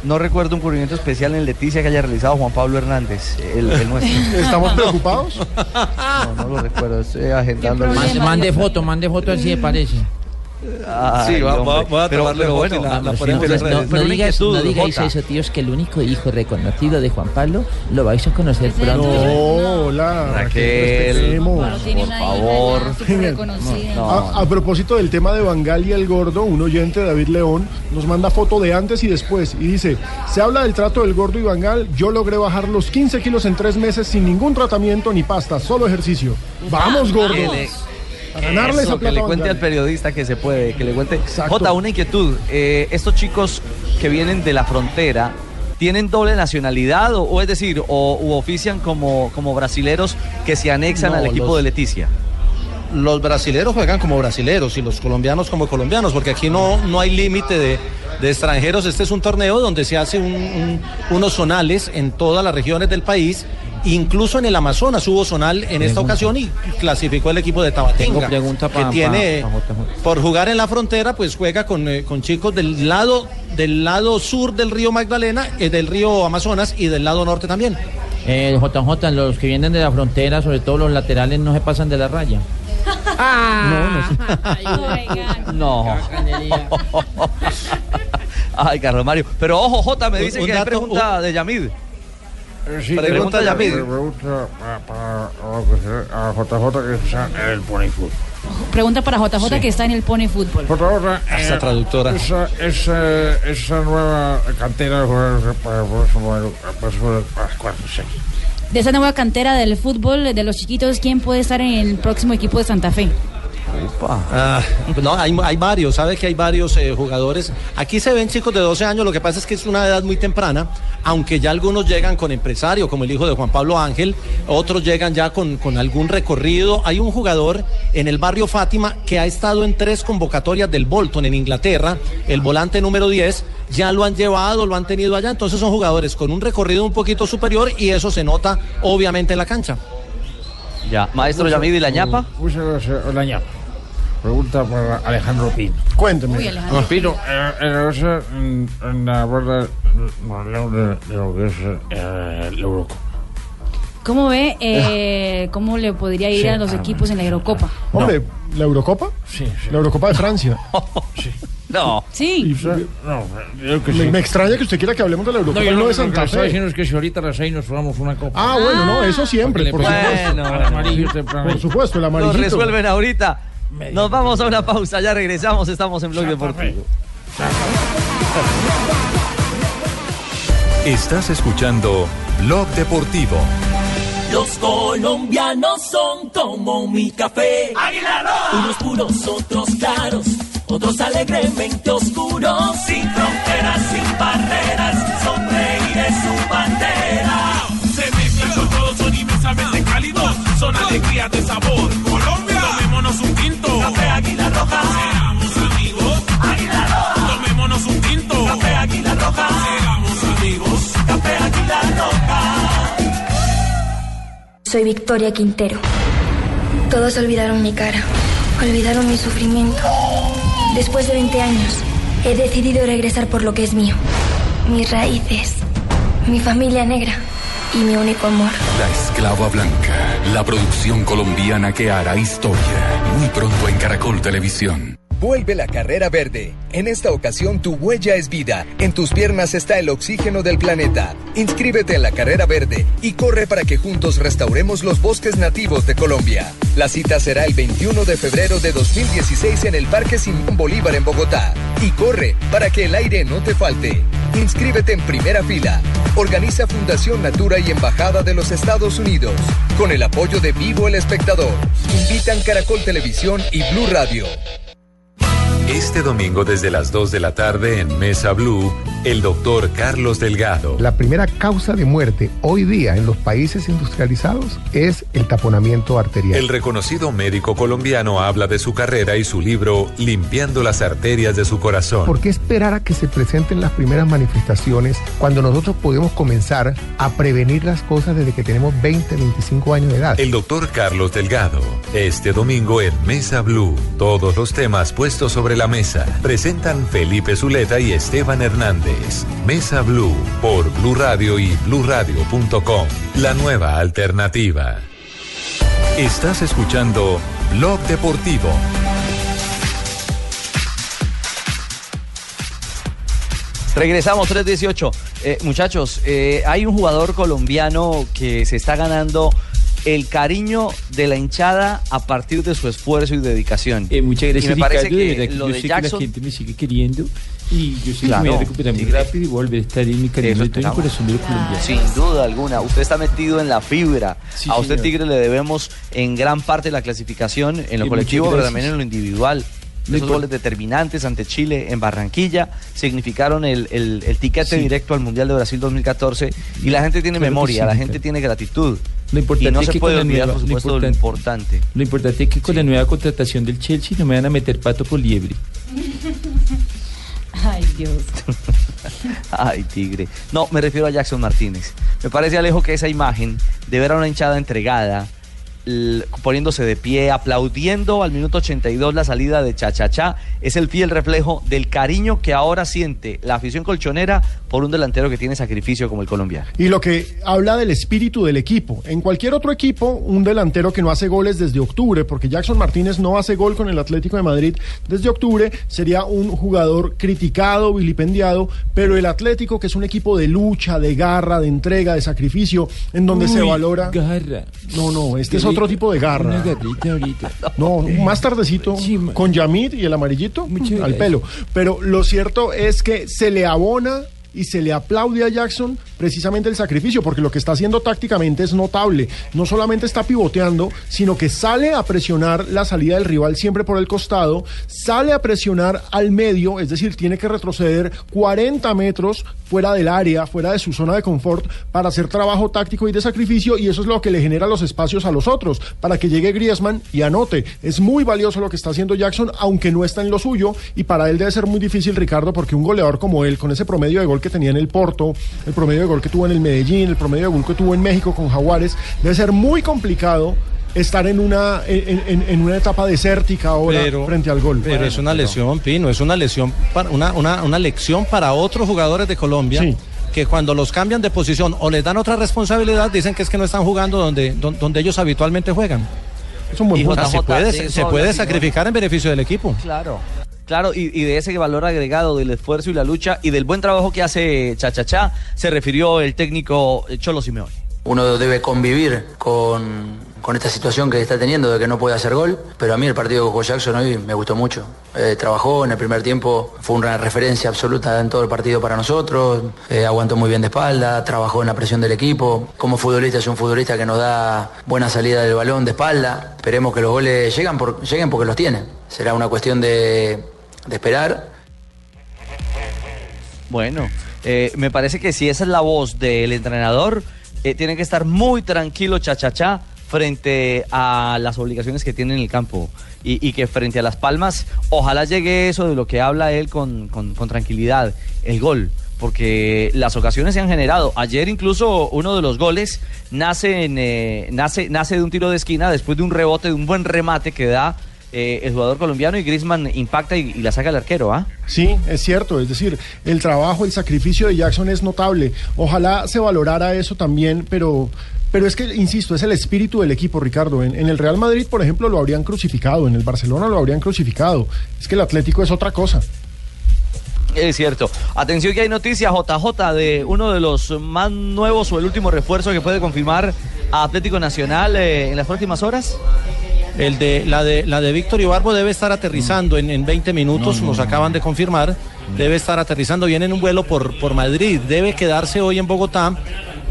No recuerdo un cubrimiento especial en Leticia que haya realizado Juan Pablo Hernández, el, el nuestro. ¿Estamos preocupados? No, no lo recuerdo, estoy agendando. Mande foto, mande foto, así me parece. Ay, sí, va, va, va a pero, pero bueno, la, la sí, pues, no, no digáis no digáis eso, tíos, que el único hijo reconocido de Juan Pablo lo vais a conocer pronto. No, hola, Raquel, Raquel por favor. No, a, a propósito del tema de Bangal y el gordo, un oyente, David León, nos manda foto de antes y después y dice: se habla del trato del gordo y Bangal, yo logré bajar los quince kilos en tres meses sin ningún tratamiento ni pasta, solo ejercicio. Vamos, gordo. A ganarle eso, esa plata, que le cuente Bangal. Al periodista que se puede, que le cuente. Exacto. Jota, una inquietud, eh, estos chicos que vienen de la frontera, ¿tienen doble nacionalidad? O, o es decir, o u ofician como, como brasileros que se anexan no, al equipo los... de Leticia. Los brasileros juegan como brasileros y los colombianos como colombianos, porque aquí no, no hay límite de, de extranjeros. Este es un torneo donde se hace un, un, unos zonales en todas las regiones del país. Incluso en el Amazonas hubo zonal en esta ocasión y clasificó el equipo de Tabatinga, que tiene, por jugar en la frontera, pues juega con, eh, con chicos del lado del lado sur del río Magdalena, eh, del río Amazonas y del lado norte también. Eh, J J, los que vienen de la frontera, sobre todo los laterales, no se pasan de la raya. Ah, no, no, sé. no. Ay, Carlos Mario. Pero ojo, Jota, me dice que dato, hay pregunta un... de Yamid. Sí, pregunta ya pide. Pregunta para, para, para J J que está en el Pony Fútbol. Pregunta para J J sí. que está en el Pony Fútbol. J J, esa eh, traductora. Esa, esa, esa nueva cantera de jugadores para los cuartos seis. De esa nueva cantera del fútbol de los chiquitos, ¿quién puede estar en el próximo equipo de Santa Fe? Ah, no, hay, hay varios, sabe que hay varios eh, jugadores. Aquí se ven chicos de doce años, lo que pasa es que es una edad muy temprana, aunque ya algunos llegan con empresario, como el hijo de Juan Pablo Ángel, otros llegan ya con, con algún recorrido. Hay un jugador en el barrio Fátima que ha estado en tres convocatorias del Bolton en Inglaterra, el volante número diez, ya lo han llevado, lo han tenido allá, entonces son jugadores con un recorrido un poquito superior y eso se nota obviamente en la cancha. Ya, maestro Yamid, ¿y la ñapa? La ñapa. Pregunta para Alejandro Pino. Cuénteme. Uy, Alejandro. Pino, en, en la verdad, de lo que es el Eurocopa. ¿Cómo ve, eh, cómo le podría ir sí, a los equipos en la Eurocopa? Hombre, no. ¿La Eurocopa? Sí, sí. La Eurocopa de Francia. Sí. No. Sí. No, creo que sí. Me, me extraña que usted quiera que hablemos de la Eurocopa. No, yo no, no de Santa Fe. Lo que está diciendo es que si ahorita a las seis nos formamos una copa. Ah, bueno, no, eso siempre. Por supuesto. Bueno, el amarillo temprano. Por supuesto, el amarillito. Lo resuelven ahorita. Nos vamos a una pausa, ya regresamos, estamos en Blog Deportivo. Estás escuchando Blog Deportivo. Los colombianos son como mi café. ¡Águila Roja! Unos puros, otros claros, otros alegremente oscuros. Sin fronteras, sin barreras, son reír su bandera. Se mezclan con todos, son inmensamente cálidos, son alegrías de sabor. Colombia, tomémonos un tinto. Café Águila Roja. Seamos amigos. Águila Roja. Tomémonos un tinto. Café Águila Roja. Seamos amigos. Café Águila Roja. Soy Victoria Quintero. Todos olvidaron mi cara, olvidaron mi sufrimiento. Después de veinte años, he decidido regresar por lo que es mío. Mis raíces, mi familia negra y mi único amor. La Esclava Blanca, la producción colombiana que hará historia. Muy pronto en Caracol Televisión. Vuelve la carrera verde. En esta ocasión tu huella es vida. En tus piernas está el oxígeno del planeta. Inscríbete en la carrera verde y corre para que juntos restauremos los bosques nativos de Colombia. La cita será el veintiuno de febrero de dos mil dieciséis en el Parque Simón Bolívar en Bogotá. Y corre para que el aire no te falte. Inscríbete en primera fila. Organiza Fundación Natura y Embajada de los Estados Unidos. Con el apoyo de Vivo el Espectador. Invitan Caracol Televisión y Blue Radio. Este domingo desde las dos de la tarde en Mesa Blue, el doctor Carlos Delgado. La primera causa de muerte hoy día en los países industrializados es el taponamiento arterial. El reconocido médico colombiano habla de su carrera y su libro Limpiando las arterias de su corazón. ¿Por qué esperar a que se presenten las primeras manifestaciones cuando nosotros podemos comenzar a prevenir las cosas desde que tenemos veinte, veinticinco años de edad? El doctor Carlos Delgado, este domingo en Mesa Blue. Todos los temas puestos sobre la mesa. Presentan Felipe Zuleta y Esteban Hernández. Mesa Blue por Blue Radio y blue radio punto com. La nueva alternativa. Estás escuchando Blog Deportivo. Regresamos, tres dieciocho. Eh, muchachos, eh, hay un jugador colombiano que se está ganando el cariño de la hinchada a partir de su esfuerzo y dedicación. Eh, muchas gracias, y me Ricardo, parece que de verdad, lo de Jackson... que la gente me sigue queriendo y yo sé claro, que me voy a recuperar sí, muy rápido y voy a volver a estar en mi cariño y todo el corazón de los colombianos. Sin duda alguna, usted está metido en la fibra. Sí, a usted, señor. Tigre, le debemos en gran parte la clasificación en lo eh, colectivo, pero también en lo individual. Esos goles determinantes ante Chile en Barranquilla significaron el, el, el tiquete sí. directo al Mundial de Brasil dos mil catorce y la gente tiene claro memoria, sí, la gente claro. tiene gratitud. Lo importante y no es se que puede olvidar, nueva, por supuesto, lo importante, lo importante. Lo importante es que con sí. la nueva contratación del Chelsea no me van a meter pato por liebre. Ay, Dios. Ay, Tigre. No, me refiero a Jackson Martínez. Me parece, Alejo, que esa imagen de ver a una hinchada entregada, poniéndose de pie, aplaudiendo al minuto ochenta y dos la salida de Chachachá, es el fiel reflejo del cariño que ahora siente la afición colchonera por un delantero que tiene sacrificio como el colombiano. Y lo que habla del espíritu del equipo. En cualquier otro equipo, un delantero que no hace goles desde octubre, porque Jackson Martínez no hace gol con el Atlético de Madrid desde octubre, sería un jugador criticado, vilipendiado, pero el Atlético, que es un equipo de lucha, de garra, de entrega, de sacrificio, en donde Uy, se valora... garra. No, no, este es otro otro tipo de garra. Una garrita ahorita. No, más tardecito, sí, con Yamid y el amarillito Muchas al gracias. pelo. Pero lo cierto es que se le abona y se le aplaude a Jackson precisamente el sacrificio, porque lo que está haciendo tácticamente es notable. No solamente está pivoteando, sino que sale a presionar la salida del rival siempre por el costado, sale a presionar al medio, es decir, tiene que retroceder cuarenta metros fuera del área, fuera de su zona de confort, para hacer trabajo táctico y de sacrificio, y eso es lo que le genera los espacios a los otros, para que llegue Griezmann y anote. Es muy valioso lo que está haciendo Jackson, aunque no está en lo suyo, y para él debe ser muy difícil, Ricardo, porque un goleador como él, con ese promedio de gol que tenía en el Porto, el promedio de gol que tuvo en el Medellín, el promedio de gol que tuvo en México con Jaguares, debe ser muy complicado estar en una en, en, en una etapa desértica ahora pero, frente al gol. Pero bueno, es una lesión, no. Pino, es una lesión para una, una, una lección para otros jugadores de Colombia. Sí. Que cuando los cambian de posición o les dan otra responsabilidad, dicen que es que no están jugando donde, donde, donde ellos habitualmente juegan. Es un buen punto. Se puede, se, se puede sacrificar en beneficio del equipo. Claro. Claro, y, y de ese valor agregado del esfuerzo y la lucha y del buen trabajo que hace Chachachá, se refirió el técnico Cholo Simeone. Uno debe convivir con, con esta situación que está teniendo de que no puede hacer gol, pero a mí el partido con Jackson hoy me gustó mucho. Eh, trabajó en el primer tiempo, fue una referencia absoluta en todo el partido para nosotros, eh, aguantó muy bien de espalda, trabajó en la presión del equipo. Como futbolista es un futbolista que nos da buena salida del balón de espalda. Esperemos que los goles lleguen, por, lleguen porque los tiene. Será una cuestión de... de esperar. Bueno, eh, me parece que si esa es la voz del entrenador, eh, tiene que estar muy tranquilo Chachachá frente a las obligaciones que tiene en el campo y, y que frente a las palmas, ojalá llegue eso de lo que habla él con, con, con tranquilidad, el gol, porque las ocasiones se han generado. Ayer incluso uno de los goles nace, en, eh, nace, nace de un tiro de esquina después de un rebote, de un buen remate que da Eh, el jugador colombiano y Griezmann impacta y, y la saca el arquero, ¿ah? ¿eh? Sí, es cierto, es decir, el trabajo, el sacrificio de Jackson es notable. Ojalá se valorara eso también, pero... Pero es que, insisto, es el espíritu del equipo, Ricardo. En, en el Real Madrid, por ejemplo, lo habrían crucificado, en el Barcelona lo habrían crucificado. Es que el Atlético es otra cosa. Es cierto. Atención que hay noticias, J J, de uno de los más nuevos o el último refuerzo que puede confirmar a Atlético Nacional eh, en las próximas horas. El de la de la de Víctor Ibarbo debe estar aterrizando en, en veinte minutos, no, no, nos acaban de confirmar, debe estar aterrizando, viene en un vuelo por, por Madrid, debe quedarse hoy en Bogotá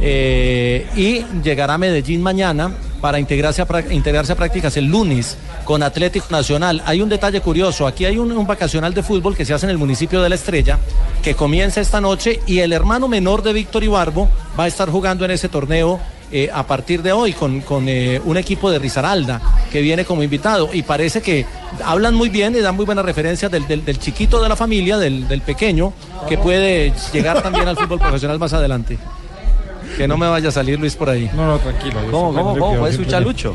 eh, y llegará a Medellín mañana para integrarse a, integrarse a prácticas el lunes con Atlético Nacional. Hay un detalle curioso, aquí hay un, un vacacional de fútbol que se hace en el municipio de La Estrella, que comienza esta noche y el hermano menor de Víctor Ibarbo va a estar jugando en ese torneo Eh, a partir de hoy con, con eh, un equipo de Risaralda que viene como invitado y parece que hablan muy bien y dan muy buenas referencias del, del, del chiquito de la familia, del, del pequeño que puede llegar también al fútbol profesional más adelante. Que no me vaya a salir Luis por ahí. No, no, tranquilo. Luis, ¿Cómo, cómo, cómo? ¿Puedes escuchar Lucho?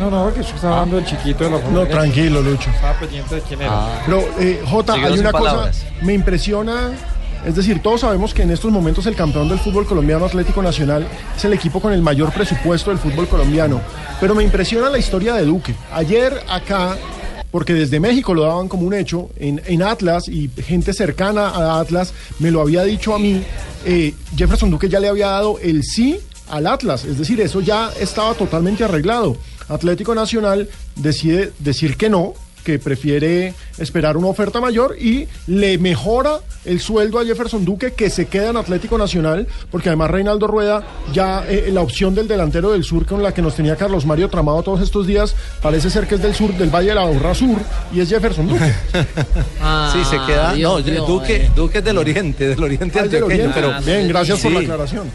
No, no, que yo estaba hablando del chiquito de la familia. No, tranquilo, Lucho. Estaba pendiente de quién era. Ah. Pero, eh, Jota, hay una cosa, me impresiona... Es decir, todos sabemos que en estos momentos el campeón del fútbol colombiano, Atlético Nacional, es el equipo con el mayor presupuesto del fútbol colombiano. Pero me impresiona la historia de Duque. Ayer acá porque desde México lo daban como un hecho en, en Atlas, y gente cercana a Atlas me lo había dicho a mí. eh, Jefferson Duque ya le había dado el sí al Atlas, es decir, eso ya estaba totalmente arreglado. Atlético Nacional decide decir que no, que prefiere esperar una oferta mayor, y le mejora el sueldo a Jefferson Duque, que se queda en Atlético Nacional, porque además Reinaldo Rueda ya eh, la opción del delantero del sur, con la que nos tenía Carlos Mario tramado todos estos días, parece ser que es del sur, del Valle de la Aburrá Sur, y es Jefferson Duque. Ah, sí, se queda. Dios, no, Dios, Duque, eh. Duque es del oriente, del oriente antioqueño. Pero ah, bien, gracias sí. por la aclaración.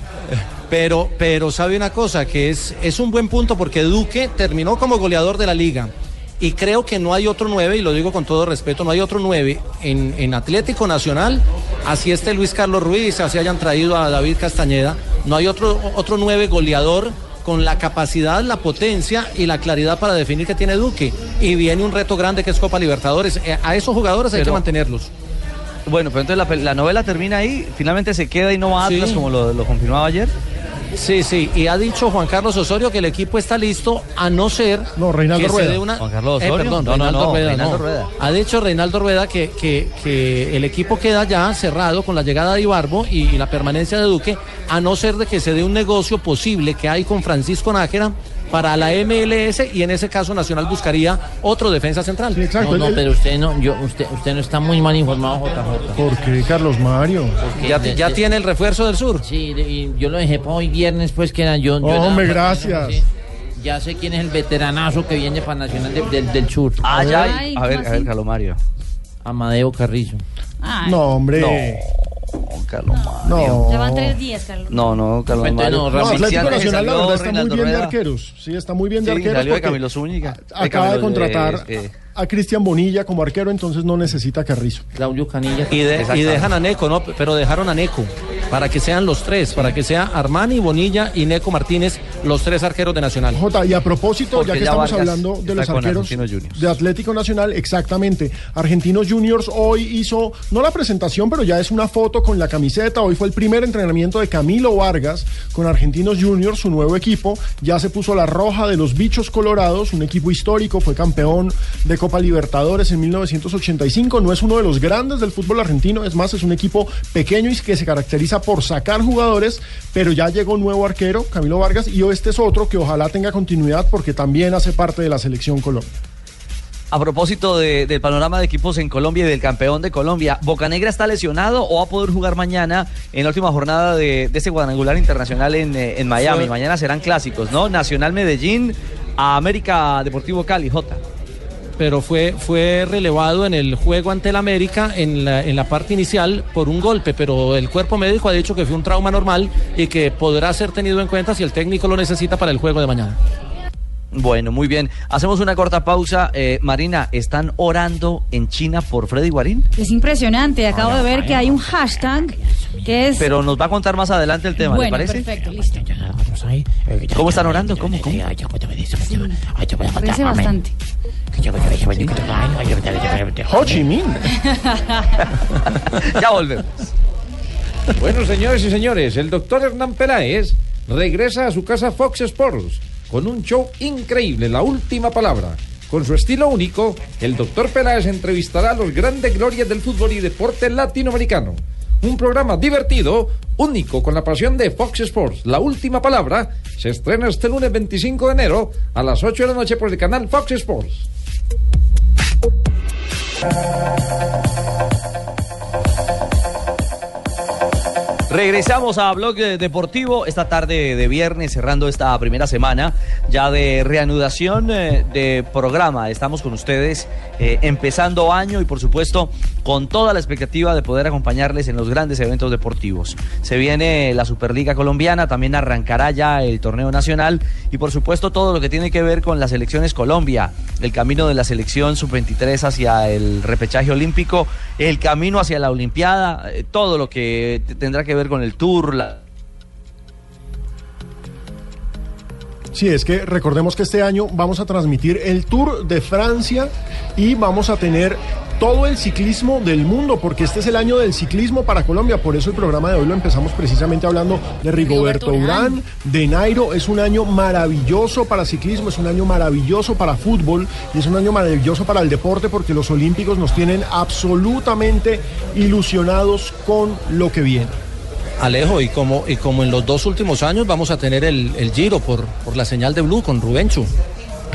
Pero, pero sabe una cosa, que es, es un buen punto, porque Duque terminó como goleador de la liga. Y creo que no hay otro nueve, y lo digo con todo respeto, no hay otro nueve en, en Atlético Nacional, así este Luis Carlos Ruiz, así hayan traído a David Castañeda, no hay otro otro nueve goleador con la capacidad, la potencia y la claridad para definir que tiene Duque. Y viene un reto grande que es Copa Libertadores. A esos jugadores hay Pero... que mantenerlos. Bueno, pero entonces la, la novela termina ahí, finalmente se queda y no va a Atlas, sí. como lo, lo confirmaba ayer. Sí, sí, y ha dicho Juan Carlos Osorio que el equipo está listo, a no ser no, Reinaldo que Rueda. Se dé una... Juan Carlos Osorio. Eh, perdón, no, Reinaldo, no, no, Rueda, Reinaldo no. Rueda. Ha dicho Reinaldo Rueda que, que, que el equipo queda ya cerrado con la llegada de Ibarbo y, y la permanencia de Duque, a no ser de que se dé un negocio posible que hay con Francisco Nájera para la M L S, y en ese caso Nacional buscaría otro defensa central. Sí, exacto. No, no, pero usted no, yo, usted, usted no está muy mal informado, J J. ¿Por qué, Carlos Mario? Porque ya, de, ya de, tiene el refuerzo del sur. Sí, de, y yo lo dejé para hoy viernes, pues que era yo. Oh, yo hombre, nada, gracias. Sí. Ya sé quién es el veteranazo que viene para Nacional de, de, del sur. Ah, ya. Ay, a ver, así? a ver, Carlos Mario. Amadeo Carrillo. Ay. No, hombre. No. Carlos no, Mario. Ya van tres días, Carlos. No, no, Carlos Mario. No, no, Atlético Nacional, la verdad, está muy bien de arqueros. Sí, está muy bien de sí, arqueros. Salió de Camilo Zúñiga. Acaba de contratar eh, eh. a Cristian Bonilla como arquero, entonces no necesita Carrizo. Claudio Canilla. Y, de, y dejan a Neco, ¿no? Pero dejaron a Neco para que sean los tres, para que sea Armani, Bonilla y Neco Martínez, los tres arqueros de Nacional. Jota, y a propósito, porque ya que ya estamos hablando de los arqueros de Atlético Nacional, exactamente, Argentinos Juniors hoy hizo, no la presentación, pero ya es una foto con la camiseta. Hoy fue el primer entrenamiento de Camilo Vargas con Argentinos Juniors, su nuevo equipo. Ya se puso la roja de los Bichos Colorados, un equipo histórico, fue campeón de Copa Libertadores en mil novecientos ochenta y cinco, no es uno de los grandes del fútbol argentino, es más, es un equipo pequeño y que se caracteriza por sacar jugadores, pero ya llegó nuevo arquero, Camilo Vargas, y este es otro que ojalá tenga continuidad porque también hace parte de la selección Colombia. A propósito de, del panorama de equipos en Colombia y del campeón de Colombia, ¿Bocanegra está lesionado o va a poder jugar mañana en la última jornada de, de este cuadrangular internacional en, en Miami? Sí. Mañana serán clásicos, ¿no? Nacional Medellín a América Deportivo Cali, Jota. Pero fue, fue relevado en el juego ante el América en la, en la parte inicial por un golpe, pero el cuerpo médico ha dicho que fue un trauma normal y que podrá ser tenido en cuenta si el técnico lo necesita para el juego de mañana. Bueno, muy bien. Hacemos una corta pausa. Eh, Marina, ¿están orando en China por Freddy Guarín? Es impresionante. Acabo de ver que hay un hashtag que es... Pero nos va a contar más adelante el tema, bueno, ¿le parece? Perfecto, listo. ¿Cómo están orando? ¿Cómo? ¿Cómo? Sí, parece bastante. Ho Chi Minh. Ya volvemos. Bueno, señores y señores, el doctor Hernán Peláez regresa a su casa Fox Sports con un show increíble, La Última Palabra. Con su estilo único, el doctor Peláez entrevistará a los grandes glorias del fútbol y deporte latinoamericano. Un programa divertido, único, con la pasión de Fox Sports. La Última Palabra se estrena este lunes veinticinco de enero a las ocho de la noche por el canal Fox Sports. Regresamos a Blog Deportivo esta tarde de viernes, cerrando esta primera semana ya de reanudación de programa. Estamos con ustedes eh, empezando año y por supuesto con toda la expectativa de poder acompañarles en los grandes eventos deportivos. Se viene la Superliga Colombiana, también arrancará ya el torneo nacional y por supuesto todo lo que tiene que ver con las selecciones Colombia, el camino de la selección sub veintitrés hacia el repechaje olímpico, el camino hacia la Olimpiada, todo lo que tendrá que ver con el Tour, la... Sí, es que recordemos que este año vamos a transmitir el Tour de Francia y vamos a tener todo el ciclismo del mundo, porque este es el año del ciclismo para Colombia. Por eso el programa de hoy lo empezamos precisamente hablando de Rigoberto Urán, de Nairo. Es un año maravilloso para ciclismo, es un año maravilloso para fútbol y es un año maravilloso para el deporte, porque los olímpicos nos tienen absolutamente ilusionados con lo que viene. Alejo, y como y como en los dos últimos años vamos a tener el, el Giro por, por la señal de Blue con Rubenchu.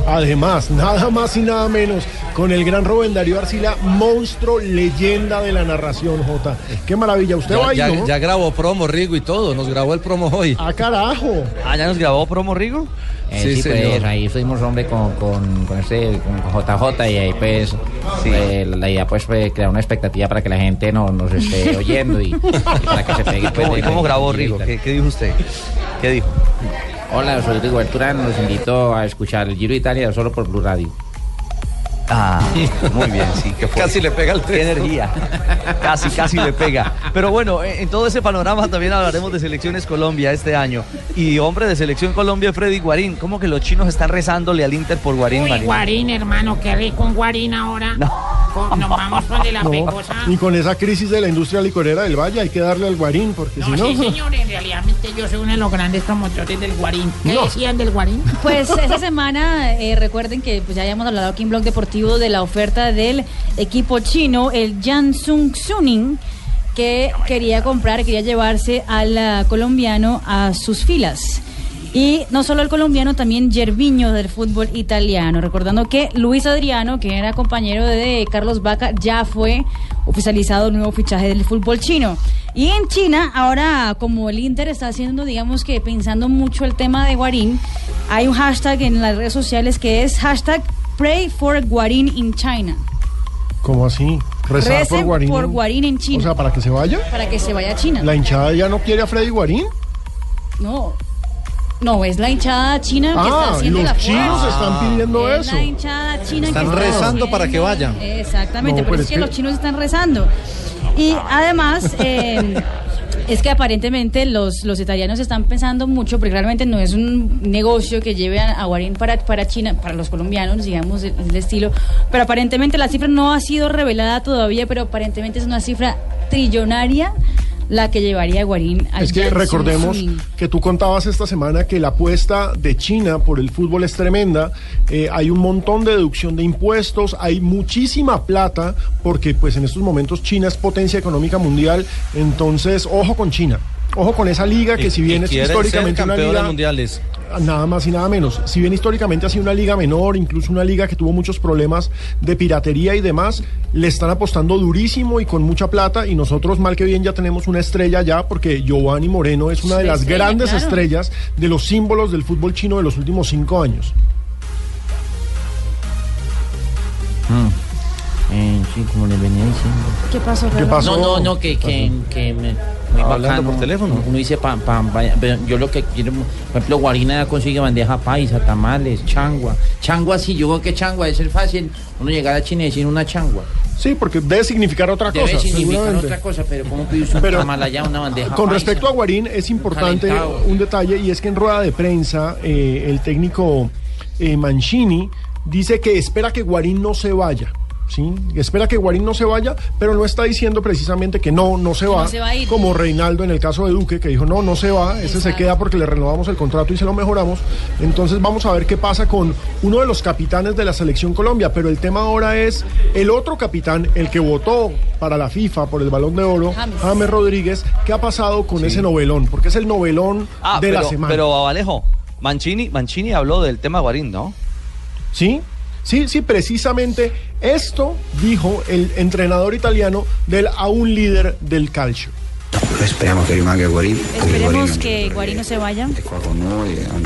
Además, nada más y nada menos, con el gran Rubén Darío Arcila, monstruo, leyenda de la narración, Jota. Qué maravilla, usted ya, va ya, ahí, ¿no? Ya grabó promo Rigo y todo, nos grabó el promo hoy. ¡Ah, carajo! ¿Ah, ya nos grabó promo Rigo? Eh, sí, sí, pues señor. Ahí fuimos, hombre, con, con, con, este, con J J, y ahí pues sí. eh, la idea pues fue crear una expectativa para que la gente no, nos esté oyendo y, y para que se pegue. Pues, ¿Cómo, de, ¿cómo grabó Rigo? ¿Qué, ¿Qué dijo usted? ¿Qué dijo? Hola, soy Rigoberto Urán, los invito a escuchar el Giro de Italia solo por Blue Radio. Ah, muy bien, sí. Que casi le pega el texto. Qué energía. Casi, casi le pega. Pero bueno, en todo ese panorama también hablaremos de Selecciones Colombia este año. Y hombre de Selección Colombia, Freddy Guarín. ¿Cómo que los chinos están rezándole al Inter por Guarín? Uy, Marín. Guarín, hermano, qué rico un Guarín ahora. No. Con, nos vamos con de la no, pecosa. Y con esa crisis de la industria licorera del Valle hay que darle al Guarín, porque no, si no... Sí, señor, en realidad yo soy uno de los grandes promotores del Guarín. ¿Qué no. decían del Guarín? Pues esta semana, eh, recuerden que pues, ya habíamos hablado aquí en Blog Deportivo de la oferta del equipo chino, el Jiangsu Suning, que quería comprar, quería llevarse al uh, colombiano a sus filas. Y no solo el colombiano, también Gervinho del fútbol italiano. Recordando que Luis Adriano, que era compañero de Carlos Bacca, ya fue oficializado el nuevo fichaje del fútbol chino. Y en China, ahora como el Inter está haciendo, digamos que pensando mucho el tema de Guarín, hay un hashtag en las redes sociales que es hashtag Pray for Guarín in China. ¿Cómo así? ¿Rezar Recen por Guarín? Por Guarín en China. O sea, ¿para que se vaya? Para que se vaya a China. ¿La hinchada ya no quiere a Freddy Guarín? No. No, es la hinchada china ah, que está haciendo la fuerza. Ah, los chinos están pidiendo es eso. La hinchada china están que rezando haciendo, para que vayan. Exactamente, no, pero, pero es, es que, que los chinos están rezando. Y además, eh, es que aparentemente los, los italianos están pensando mucho, porque realmente no es un negocio que lleve a, a Guarín para, para China, para los colombianos, digamos, el, el estilo. Pero aparentemente la cifra no ha sido revelada todavía, pero aparentemente es una cifra trillonaria la que llevaría a Guarín al... Es que recordemos que tú contabas esta semana que la apuesta de China por el fútbol es tremenda, eh, hay un montón de deducción de impuestos, hay muchísima plata, porque pues en estos momentos China es potencia económica mundial, entonces ojo con China. Ojo con esa liga que, y, si bien es históricamente una liga mundiales, nada más y nada menos, si bien históricamente ha sido una liga menor, incluso una liga que tuvo muchos problemas de piratería y demás, le están apostando durísimo y con mucha plata, y nosotros mal que bien ya tenemos una estrella ya, porque Giovanni Moreno es una de las estrella, grandes claro. estrellas de los símbolos del fútbol chino de los últimos cinco años. Mm. Eh, sí, como le venía diciendo. ¿Qué pasó? ¿Qué pasó? No, no, no, que, que, que me, muy ah, bacano. Por teléfono. Uno dice, pam, pam, vaya, yo lo que quiero, por ejemplo, Guarina consigue bandeja paisa, tamales, changua. Changua, sí, yo creo que changua es el fácil, uno llegar a China y decir una changua. Sí, porque debe significar otra debe cosa. Debe significar otra cosa, pero ¿cómo pide usted un tamal allá, una bandeja paisa? Con respecto a Guarín, es importante calentado. Un detalle, y es que en rueda de prensa, eh, el técnico eh, Mancini dice que espera que Guarín no se vaya. Sí, espera que Guarín no se vaya, pero no está diciendo precisamente que no, no se va, no se va a ir, como Reinaldo en el caso de Duque, que dijo no, no se va, ese se queda porque le renovamos el contrato y se lo mejoramos. Entonces vamos a ver qué pasa con uno de los capitanes de la Selección Colombia, pero el tema ahora es el otro capitán, el que votó para la FIFA por el Balón de Oro, James, James Rodríguez. ¿Qué ha pasado con sí. ese novelón? Porque es el novelón ah, de pero, la semana. Pero Alejo, Mancini, Mancini habló del tema Guarín, ¿no? Sí. Sí, sí, precisamente esto dijo el entrenador italiano del aún líder del calcio. Esperemos que rimanga Guarín. Esperemos que Guarín no se vaya,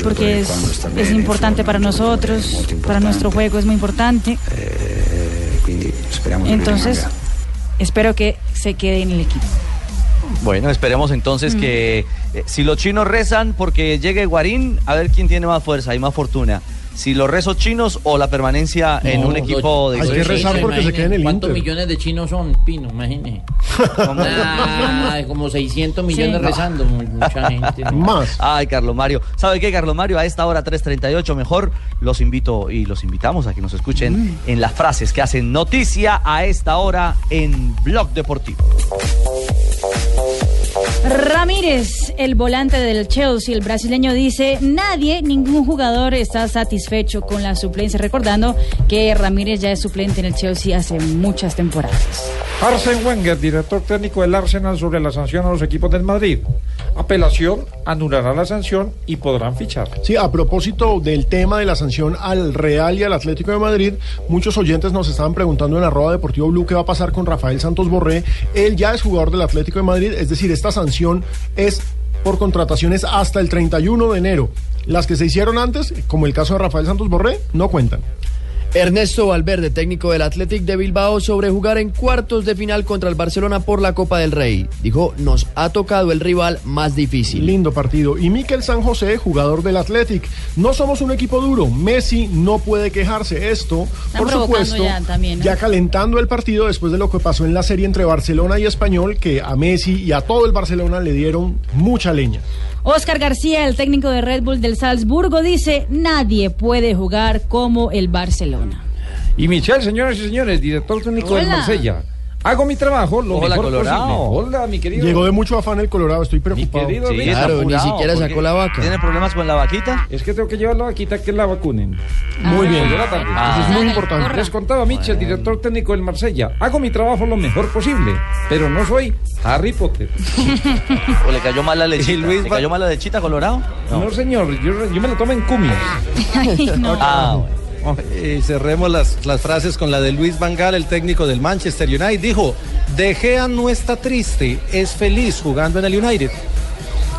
porque es, es importante para nosotros, para nuestro juego es muy importante. Entonces, espero que se quede en el equipo. Bueno, esperemos entonces mm. que eh, si los chinos rezan porque llegue Guarín, a ver quién tiene más fuerza y más fortuna. si los rezos chinos o la permanencia no, en un equipo de... Hay que rezar porque se quede en el Inter. ¿Cuántos millones de chinos son, Pino? Imagínese. Ah, como seiscientos millones, sí, rezando. No. Mucha gente. No. Más. Ay, Carlos Mario. ¿Sabe qué, Carlos Mario? A esta hora tres treinta y ocho mejor los invito y los invitamos a que nos escuchen mm. en las frases que hacen noticia a esta hora en Blog Deportivo. Ramírez, el volante del Chelsea, el brasileño, dice: nadie, ningún jugador está satisfecho con la suplencia, recordando que Ramírez ya es suplente en el Chelsea hace muchas temporadas. Arsène Wenger, director técnico del Arsenal, sobre la sanción a los equipos del Madrid. Apelación anulará la sanción y podrán fichar. Sí, a propósito del tema de la sanción al Real y al Atlético de Madrid, muchos oyentes nos estaban preguntando en arroba Deportivo Blue qué va a pasar con Rafael Santos Borré. Él ya es jugador del Atlético de Madrid, es decir, esta sanción es por contrataciones hasta el treinta y uno de enero. Las que se hicieron antes, como el caso de Rafael Santos Borré, no cuentan. Ernesto Valverde, técnico del Athletic de Bilbao, sobre jugar en cuartos de final contra el Barcelona por la Copa del Rey. Dijo: nos ha tocado el rival más difícil. Lindo partido. Y Mikel San José, jugador del Athletic: no somos un equipo duro. Messi no puede quejarse. Esto, Están por supuesto, ya, también, ¿no? ya calentando el partido después de lo que pasó en la serie entre Barcelona y Español, que a Messi y a todo el Barcelona le dieron mucha leña. Óscar García, el técnico de Red Bull del Salzburgo, dice: nadie puede jugar como el Barcelona. Y Michel, señoras y señores, director técnico Hola. del Marsella: hago mi trabajo lo Hola, mejor Colorado. posible. Hola, mi querido. Llegó de mucho afán el Colorado, estoy preocupado. Mi querido, sí, claro, apurado, ni siquiera sacó la vaca. ¿Tiene problemas con la vaquita? Es que tengo que llevar la vaquita que la vacunen. Ah, muy bien. bien. Ah, Eso es muy importante. Corra. Les contaba Michel, bueno. director técnico del Marsella: hago mi trabajo lo mejor posible, pero no soy Harry Potter. ¿O le cayó mal la lechita? ¿Le cayó mal la lechita, Colorado? No, no señor, yo, yo me la tomo en cumis. Ay, no. Ah, bueno. Y cerremos las, las frases con la de Luis Van Gaal, el técnico del Manchester United. Dijo: De Gea no está triste, es feliz jugando en el United.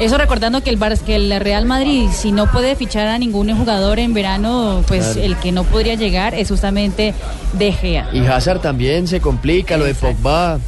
Eso recordando que el, Bar- que el Real Madrid, si no puede fichar a ningún jugador en verano, pues claro. el que no podría llegar es justamente De Gea. Y Hazard también se complica, lo Exacto. de Pogba.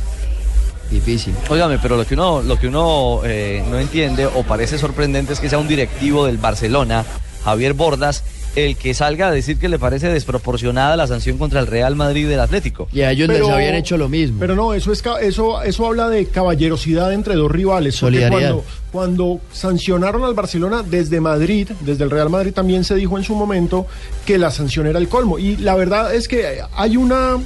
Difícil. Óigame, pero lo que uno, lo que uno eh, no entiende o parece sorprendente es que sea un directivo del Barcelona, Javier Bordas, el que salga a decir que le parece desproporcionada la sanción contra el Real Madrid del Atlético. Y a ellos pero, les habían hecho lo mismo. Pero no, eso es eso eso habla de caballerosidad entre dos rivales. Solidaridad. Cuando, cuando sancionaron al Barcelona desde Madrid, desde el Real Madrid, también se dijo en su momento que la sanción era el colmo. Y la verdad es que hay una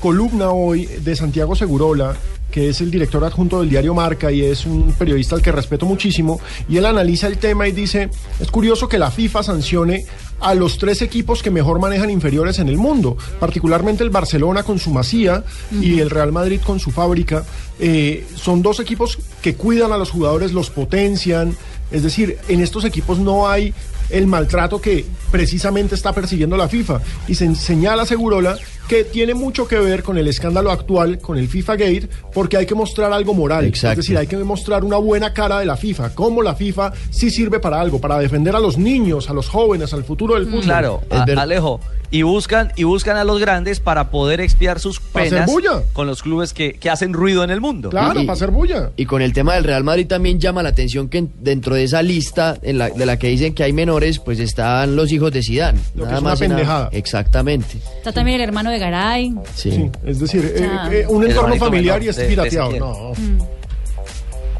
columna hoy de Santiago Segurola, que es el director adjunto del diario Marca y es un periodista al que respeto muchísimo, y él analiza el tema y dice: es curioso que la FIFA sancione a los tres equipos que mejor manejan inferiores en el mundo, particularmente el Barcelona con su Masía uh-huh. y el Real Madrid con su Fábrica. Eh, son dos equipos que cuidan a los jugadores, los potencian, es decir, en estos equipos no hay el maltrato que precisamente está persiguiendo la FIFA, y se señala Segurola que tiene mucho que ver con el escándalo actual, con el FIFA Gate, porque hay que mostrar algo moral. Exacto. Es decir, hay que mostrar una buena cara de la FIFA, cómo la FIFA sí sirve para algo, para defender a los niños, a los jóvenes, al futuro del fútbol. Claro, a, Alejo, y buscan, y buscan a los grandes para poder expiar sus penas con los clubes que, que hacen ruido en el mundo. Claro, y, para hacer bulla. Y con el tema del Real Madrid también llama la atención que dentro de esa lista en la, de la que dicen que hay menores, pues están los hijos de Zidane. Lo nada que es más una pendejada. Nada. Exactamente. Está también el hermano de Garay. Sí. sí, es decir, eh, eh, un el entorno familiar y es pirateado. No. Mm.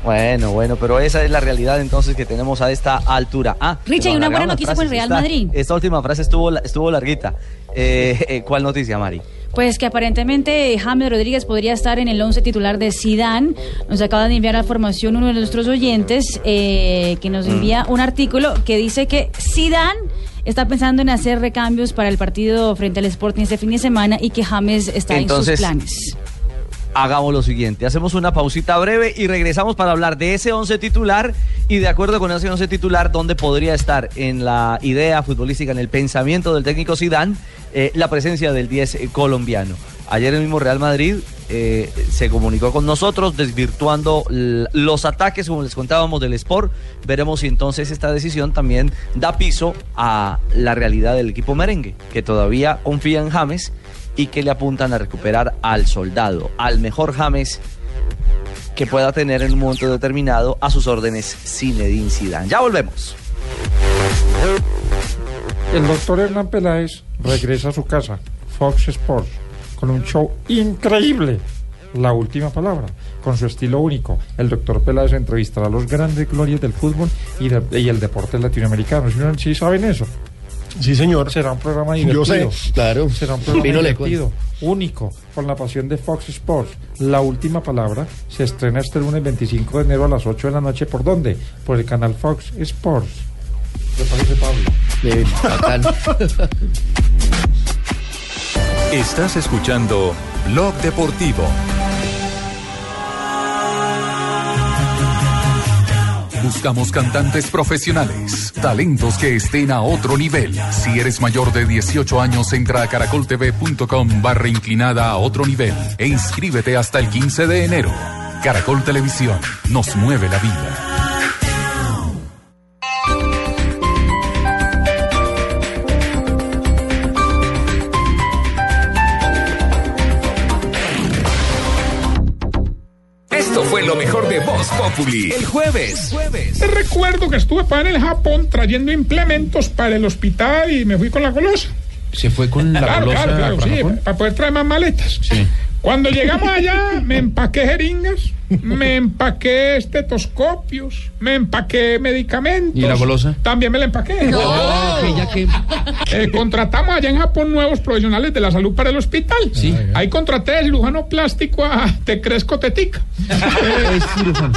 Bueno, bueno, pero esa es la realidad entonces que tenemos a esta altura. Ah, Richie, una buena noticia con el Real Madrid. Esta, esta última frase estuvo estuvo larguita. Eh, eh, ¿Cuál noticia, Mari? Pues que aparentemente James Rodríguez podría estar en el once titular de Zidane. Nos acaba de enviar a formación uno de nuestros oyentes eh, que nos envía mm. un artículo que dice que Zidane está pensando en hacer recambios para el partido frente al Sporting este fin de semana y que James está entonces, en sus planes. Hagamos lo siguiente, hacemos una pausita breve y regresamos para hablar de ese once titular y de acuerdo con ese once titular, dónde podría estar en la idea futbolística, en el pensamiento del técnico Zidane, eh, la presencia del diez eh, colombiano. Ayer el mismo Real Madrid eh, se comunicó con nosotros desvirtuando l- los ataques, como les contábamos, del Sport. Veremos si entonces esta decisión también da piso a la realidad del equipo merengue, que todavía confía en James y que le apuntan a recuperar al soldado, al mejor James que pueda tener en un momento determinado a sus órdenes Zinedine Zidane. Ya volvemos. El doctor Hernán Peláez regresa a su casa, Fox Sports, con un show increíble, La Última Palabra, con su estilo único. El doctor Peláez entrevistará a los grandes glorias del fútbol y, de, y el deporte latinoamericano. ¿Sí saben eso? Sí, señor. Será un programa divertido. Yo sé, claro. Será un programa Vino divertido, único, con la pasión de Fox Sports. La Última Palabra se estrena este lunes veinticinco de enero a las ocho de la noche. ¿Por dónde? Por el canal Fox Sports. ¿Qué parece, Pablo? Eh, bacán. Estás escuchando Blog Deportivo. Buscamos cantantes profesionales, talentos que estén a otro nivel. Si eres mayor de dieciocho años, entra a caracol tv punto com barra inclinada a otro nivel e inscríbete hasta el quince de enero. Caracol Televisión, nos mueve la vida. Lo mejor de Voz Populi. El jueves. Te recuerdo que estuve para en el Japón trayendo implementos para el hospital y me fui con la golosa. ¿Se fue con la claro, golosa? Claro, claro, claro, sí, para, para poder traer más maletas. Sí. Cuando llegamos allá, me empaqué jeringas, me empaqué estetoscopios, me empaqué medicamentos. ¿Y la golosa? También me la empaqué. No. Eh, contratamos allá en Japón nuevos profesionales de la salud para el hospital. Sí. Ahí contraté el cirujano plástico a Tecresco Tetica. Es cirujano.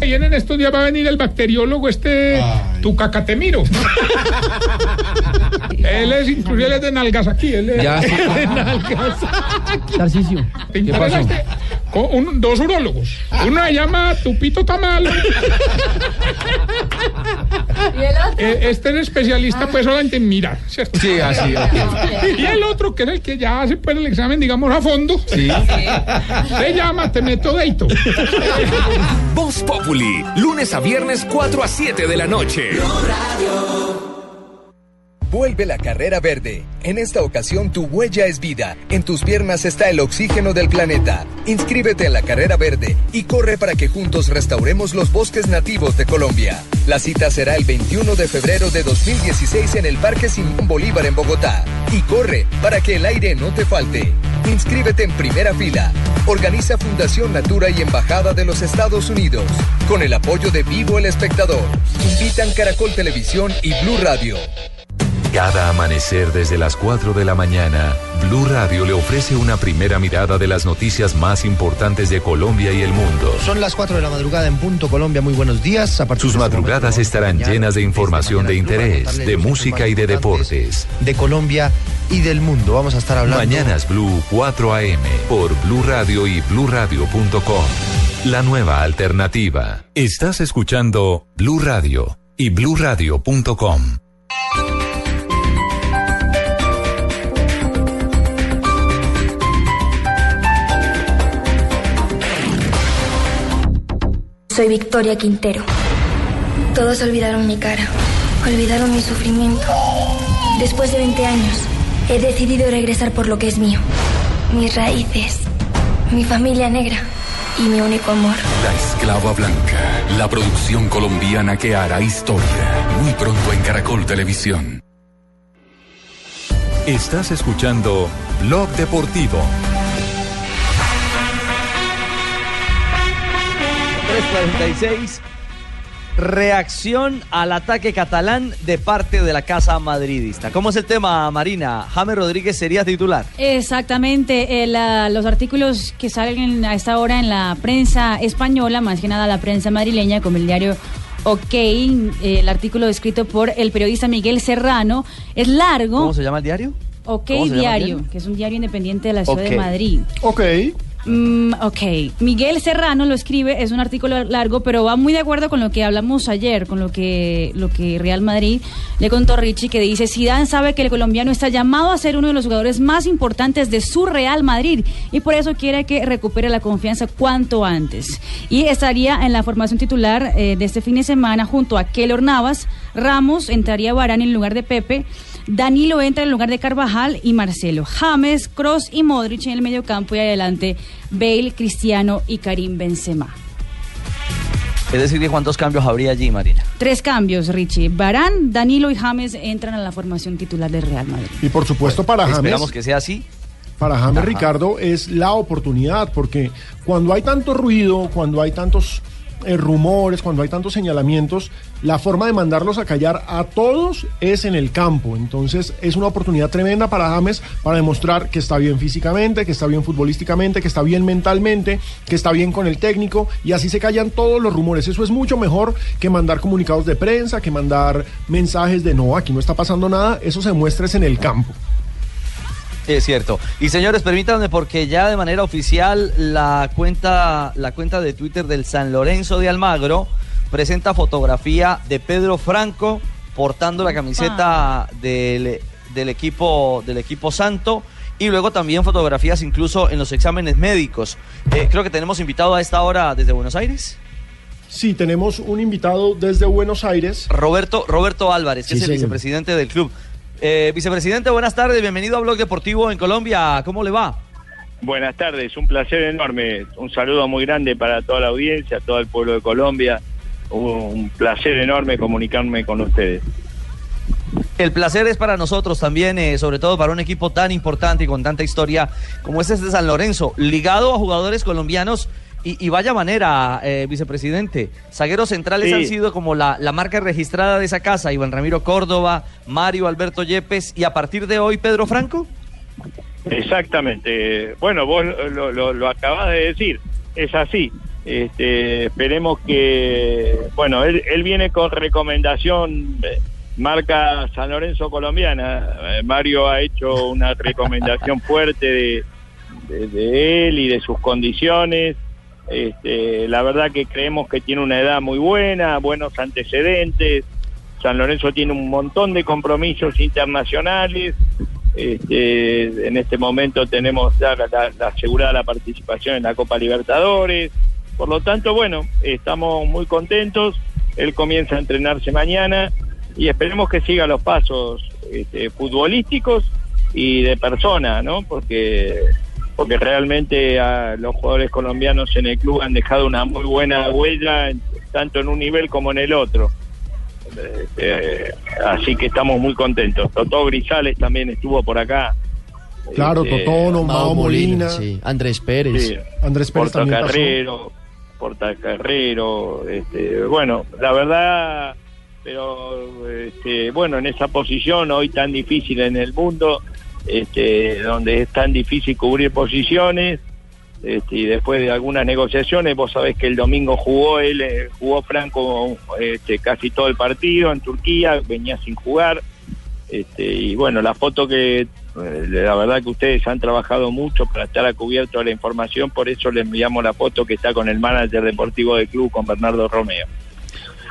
En estos días va a venir el bacteriólogo este Tucacatemiro. Él es, inclusive él es de Nalgas aquí. Él es ya. de Nalgas. Tarcisio. ¿Te interesa este? Con un, dos urólogos. Uno se llama Tupito Tamal. ¿Y el otro? Eh, este es especialista, ah. pues, solamente en mirar, ¿cierto? Sí, así, así. Y el otro, que es el que ya hace pues, el examen, digamos, a fondo. Sí. sí. Se llama Te Meto Deito. Voz Populi, lunes a viernes, cuatro a siete de la noche. Blue Radio. Vuelve la carrera verde. En esta ocasión tu huella es vida. En tus piernas está el oxígeno del planeta. Inscríbete en la carrera verde y corre para que juntos restauremos los bosques nativos de Colombia. La cita será el veintiuno de febrero de dos mil dieciséis en el Parque Simón Bolívar en Bogotá. Y corre para que el aire no te falte. Inscríbete en primera fila. Organiza Fundación Natura y Embajada de los Estados Unidos. Con el apoyo de Vivo el Espectador. Invitan Caracol Televisión y Blue Radio. Cada amanecer desde las cuatro de la mañana, Blue Radio le ofrece una primera mirada de las noticias más importantes de Colombia y el mundo. Son las cuatro de la madrugada en punto, Colombia. Muy buenos días. A Sus madrugadas estarán llenas de información de interés, de música y de deportes. De Colombia y del mundo. Vamos a estar hablando. Mañanas Blue, cuatro a eme, por Blue Radio y blue radio punto com. La nueva alternativa. Estás escuchando Blue Radio y blue radio punto com. Soy Victoria Quintero. Todos olvidaron mi cara, olvidaron mi sufrimiento. Después de veinte años, he decidido regresar por lo que es mío. Mis raíces, mi familia negra y mi único amor. La Esclava Blanca, la producción colombiana que hará historia. Muy pronto en Caracol Televisión. Estás escuchando Blog Deportivo. tres cuarenta y seis, reacción al ataque catalán de parte de la casa madridista. ¿Cómo es el tema, Marina? James Rodríguez sería titular. Exactamente, el, uh, los artículos que salen a esta hora en la prensa española, más que nada la prensa madrileña, como el diario OK, el artículo escrito por el periodista Miguel Serrano, es largo. ¿Cómo se llama el diario? OK Diario, que es un diario independiente de la ciudad okay. de Madrid. OK. Mm, ok, Miguel Serrano lo escribe, es un artículo largo, pero va muy de acuerdo con lo que hablamos ayer, con lo que, lo que Real Madrid le contó Richie, que dice, Zidane sabe que el colombiano está llamado a ser uno de los jugadores más importantes de su Real Madrid y por eso quiere que recupere la confianza cuanto antes. Y estaría en la formación titular eh, de este fin de semana junto a Keylor Navas, Ramos, entraría Varane en lugar de Pepe, Danilo entra en lugar de Carvajal y Marcelo, James, Kroos y Modric en el medio campo y adelante Bale, Cristiano y Karim Benzema. Es decir, ¿de cuántos cambios habría allí, Marina? Tres cambios, Richie. Varane, Danilo y James entran a la formación titular del Real Madrid. Y por supuesto, para James... Esperamos que sea así. Para James, ajá, Ricardo, es la oportunidad, porque cuando hay tanto ruido, cuando hay tantos eh, rumores, cuando hay tantos señalamientos, la forma de mandarlos a callar a todos es en el campo. Entonces es una oportunidad tremenda para James para demostrar que está bien físicamente, que está bien futbolísticamente, que está bien mentalmente, que está bien con el técnico, y así se callan todos los rumores. Eso es mucho mejor que mandar comunicados de prensa, que mandar mensajes de no, aquí no está pasando nada. Eso se muestra es en el campo. Es cierto. Y señores, permítanme, porque ya de manera oficial la cuenta, la cuenta de Twitter del San Lorenzo de Almagro presenta fotografía de Pedro Franco portando la camiseta del, del equipo del equipo santo, y luego también fotografías incluso en los exámenes médicos. Eh, creo que tenemos invitado a esta hora desde Buenos Aires. Sí, tenemos un invitado desde Buenos Aires. Roberto, Roberto Álvarez, que sí, es el señor vicepresidente del club. Eh, vicepresidente, buenas tardes, bienvenido a Blog Deportivo en Colombia, ¿cómo le va? Buenas tardes, un placer enorme, un saludo muy grande para toda la audiencia, todo el pueblo de Colombia, un placer enorme comunicarme con ustedes. El placer es para nosotros también, eh, sobre todo para un equipo tan importante y con tanta historia como es este San Lorenzo, ligado a jugadores colombianos. Y, y vaya manera, eh, vicepresidente, zagueros centrales sí han sido como la, la marca registrada de esa casa, Iván Ramiro Córdoba, Mario Alberto Yepes, y a partir de hoy, Pedro Franco. Exactamente, bueno, vos lo, lo, lo acabás de decir, es así, este, esperemos que, bueno, él, él viene con recomendación, eh, marca San Lorenzo colombiana, eh, Mario ha hecho una recomendación fuerte de, de, de él y de sus condiciones. Este, la verdad que creemos que tiene una edad muy buena, buenos antecedentes. San Lorenzo tiene un montón de compromisos internacionales. Este, en este momento tenemos ya la, la, la asegurada la participación en la Copa Libertadores. Por lo tanto, bueno, estamos muy contentos. Él comienza a entrenarse mañana y esperemos que siga los pasos este, futbolísticos y de persona, ¿no? Porque... porque realmente a los jugadores colombianos en el club han dejado una muy buena huella, tanto en un nivel como en el otro. Eh, así que estamos muy contentos. Totó Grisales también estuvo por acá. Claro, eh, Totó, Nomao Molina. Molina sí. Andrés Pérez. Sí. Andrés Pérez Porta también Carrero, pasó. Portacarrero. Este, bueno, la verdad, pero este, bueno, en esa posición hoy tan difícil en el mundo... Este, donde es tan difícil cubrir posiciones, este, y después de algunas negociaciones, vos sabés que el domingo jugó él, eh, jugó Franco este, casi todo el partido en Turquía, venía sin jugar, este, y bueno, la foto que, eh, la verdad que ustedes han trabajado mucho para estar a cubierto de la información, por eso les enviamos la foto que está con el manager deportivo del club, con Bernardo Romeo.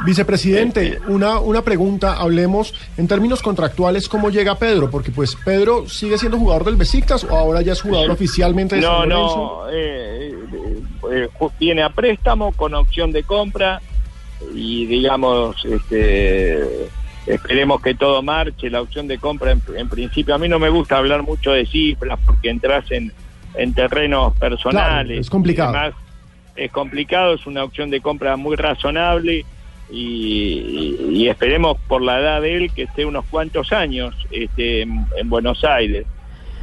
Vicepresidente, una, una pregunta, hablemos en términos contractuales, ¿cómo llega Pedro? Porque pues Pedro sigue siendo jugador del Besiktas, o ahora ya es jugador oficialmente de no, San Lorenzo. No, no, eh, eh, eh, viene a préstamo con opción de compra y digamos, este, esperemos que todo marche, la opción de compra en, en principio, a mí no me gusta hablar mucho de cifras porque entras en, en terrenos personales. Claro, es complicado. Además, es complicado, es una opción de compra muy razonable. Y, y esperemos por la edad de él que esté unos cuantos años este, en, en Buenos Aires,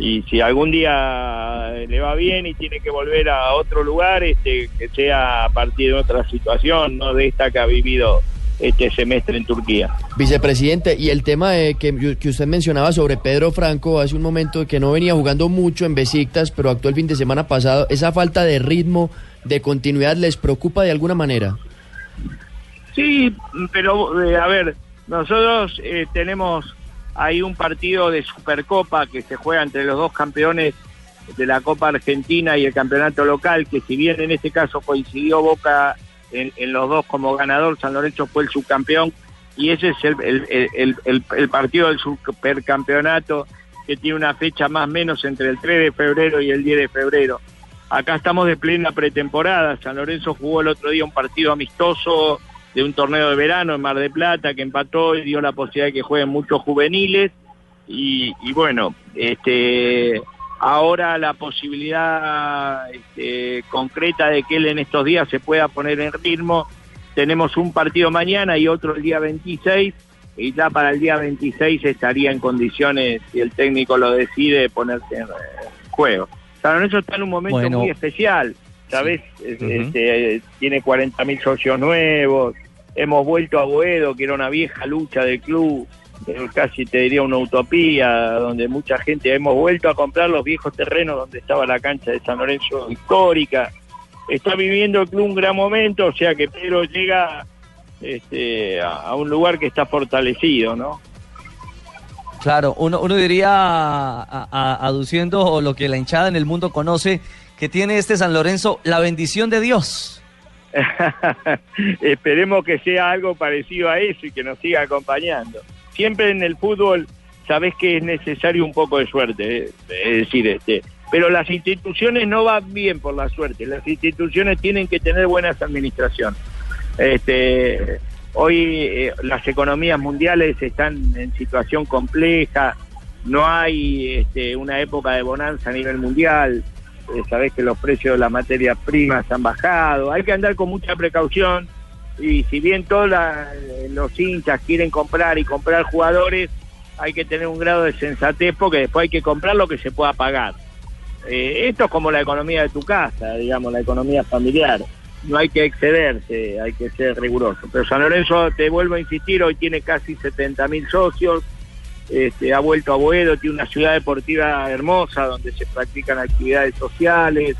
y si algún día le va bien y tiene que volver a otro lugar, este, que sea a partir de otra situación, no de esta que ha vivido este semestre en Turquía. Vicepresidente, y el tema de que, que usted mencionaba sobre Pedro Franco hace un momento, que no venía jugando mucho en Besiktas, pero actuó el fin de semana pasado, ¿esa falta de ritmo, de continuidad, les preocupa de alguna manera? Sí, pero eh, a ver, nosotros eh, tenemos ahí un partido de Supercopa que se juega entre los dos campeones de la Copa Argentina y el campeonato local, que si bien en este caso coincidió Boca en, en los dos como ganador, San Lorenzo fue el subcampeón, y ese es el, el, el, el, el partido del supercampeonato, que tiene una fecha más o menos entre el tres de febrero y el diez de febrero. Acá estamos de plena pretemporada, San Lorenzo jugó el otro día un partido amistoso de un torneo de verano en Mar del Plata, que empató y dio la posibilidad de que jueguen muchos juveniles, y, y bueno, este, ahora la posibilidad este, concreta de que él en estos días se pueda poner en ritmo tenemos un partido mañana y otro el día veintiséis, y ya para el día veintiséis estaría en condiciones, si el técnico lo decide, ponerse en juego. San Lorenzo está en un momento bueno. muy especial, ¿sabes? Sí. Este, uh-huh. Tiene cuarenta mil socios nuevos, hemos vuelto a Boedo, que era una vieja lucha del club, casi te diría una utopía, donde mucha gente, hemos vuelto a comprar los viejos terrenos donde estaba la cancha de San Lorenzo histórica. Está viviendo el club un gran momento, o sea que Pedro llega este, a un lugar que está fortalecido, ¿no? Claro, uno, uno diría, a, a, aduciendo lo que la hinchada en el mundo conoce, que tiene este San Lorenzo, la bendición de Dios. Esperemos que sea algo parecido a eso y que nos siga acompañando. Siempre en el fútbol sabés que es necesario un poco de suerte, ¿eh? Es decir, este, pero las instituciones no van bien por la suerte, las instituciones tienen que tener buenas administraciones. Este, hoy eh, las economías mundiales están en situación compleja, no hay este, una época de bonanza a nivel mundial, eh, sabés que los precios de las materias primas han bajado, hay que andar con mucha precaución. Y si bien todos la, los hinchas quieren comprar y comprar jugadores, hay que tener un grado de sensatez, porque después hay que comprar lo que se pueda pagar. Eh, esto es como la economía de tu casa, digamos, la economía familiar. No hay que excederse, hay que ser riguroso. Pero San Lorenzo, te vuelvo a insistir, hoy tiene casi setenta mil socios, este, ha vuelto a Boedo, tiene una ciudad deportiva hermosa donde se practican actividades sociales.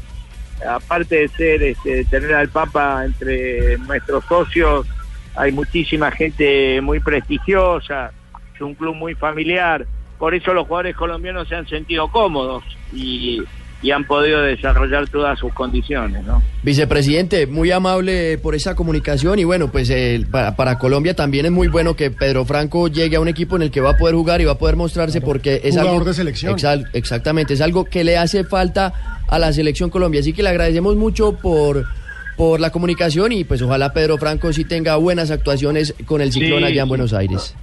Aparte de ser este, tener al Papa entre nuestros socios, hay muchísima gente muy prestigiosa, es un club muy familiar, por eso los jugadores colombianos se han sentido cómodos y, y han podido desarrollar todas sus condiciones, ¿no? Vicepresidente, muy amable por esa comunicación, y bueno, pues eh, para, para Colombia también es muy bueno que Pedro Franco llegue a un equipo en el que va a poder jugar y va a poder mostrarse, claro, porque es jugador algo, de selección. Exa- exactamente, es algo que le hace falta a la selección Colombia, así que le agradecemos mucho por, por la comunicación, y pues ojalá Pedro Franco sí tenga buenas actuaciones con el Ciclón, sí, allá en Buenos Aires.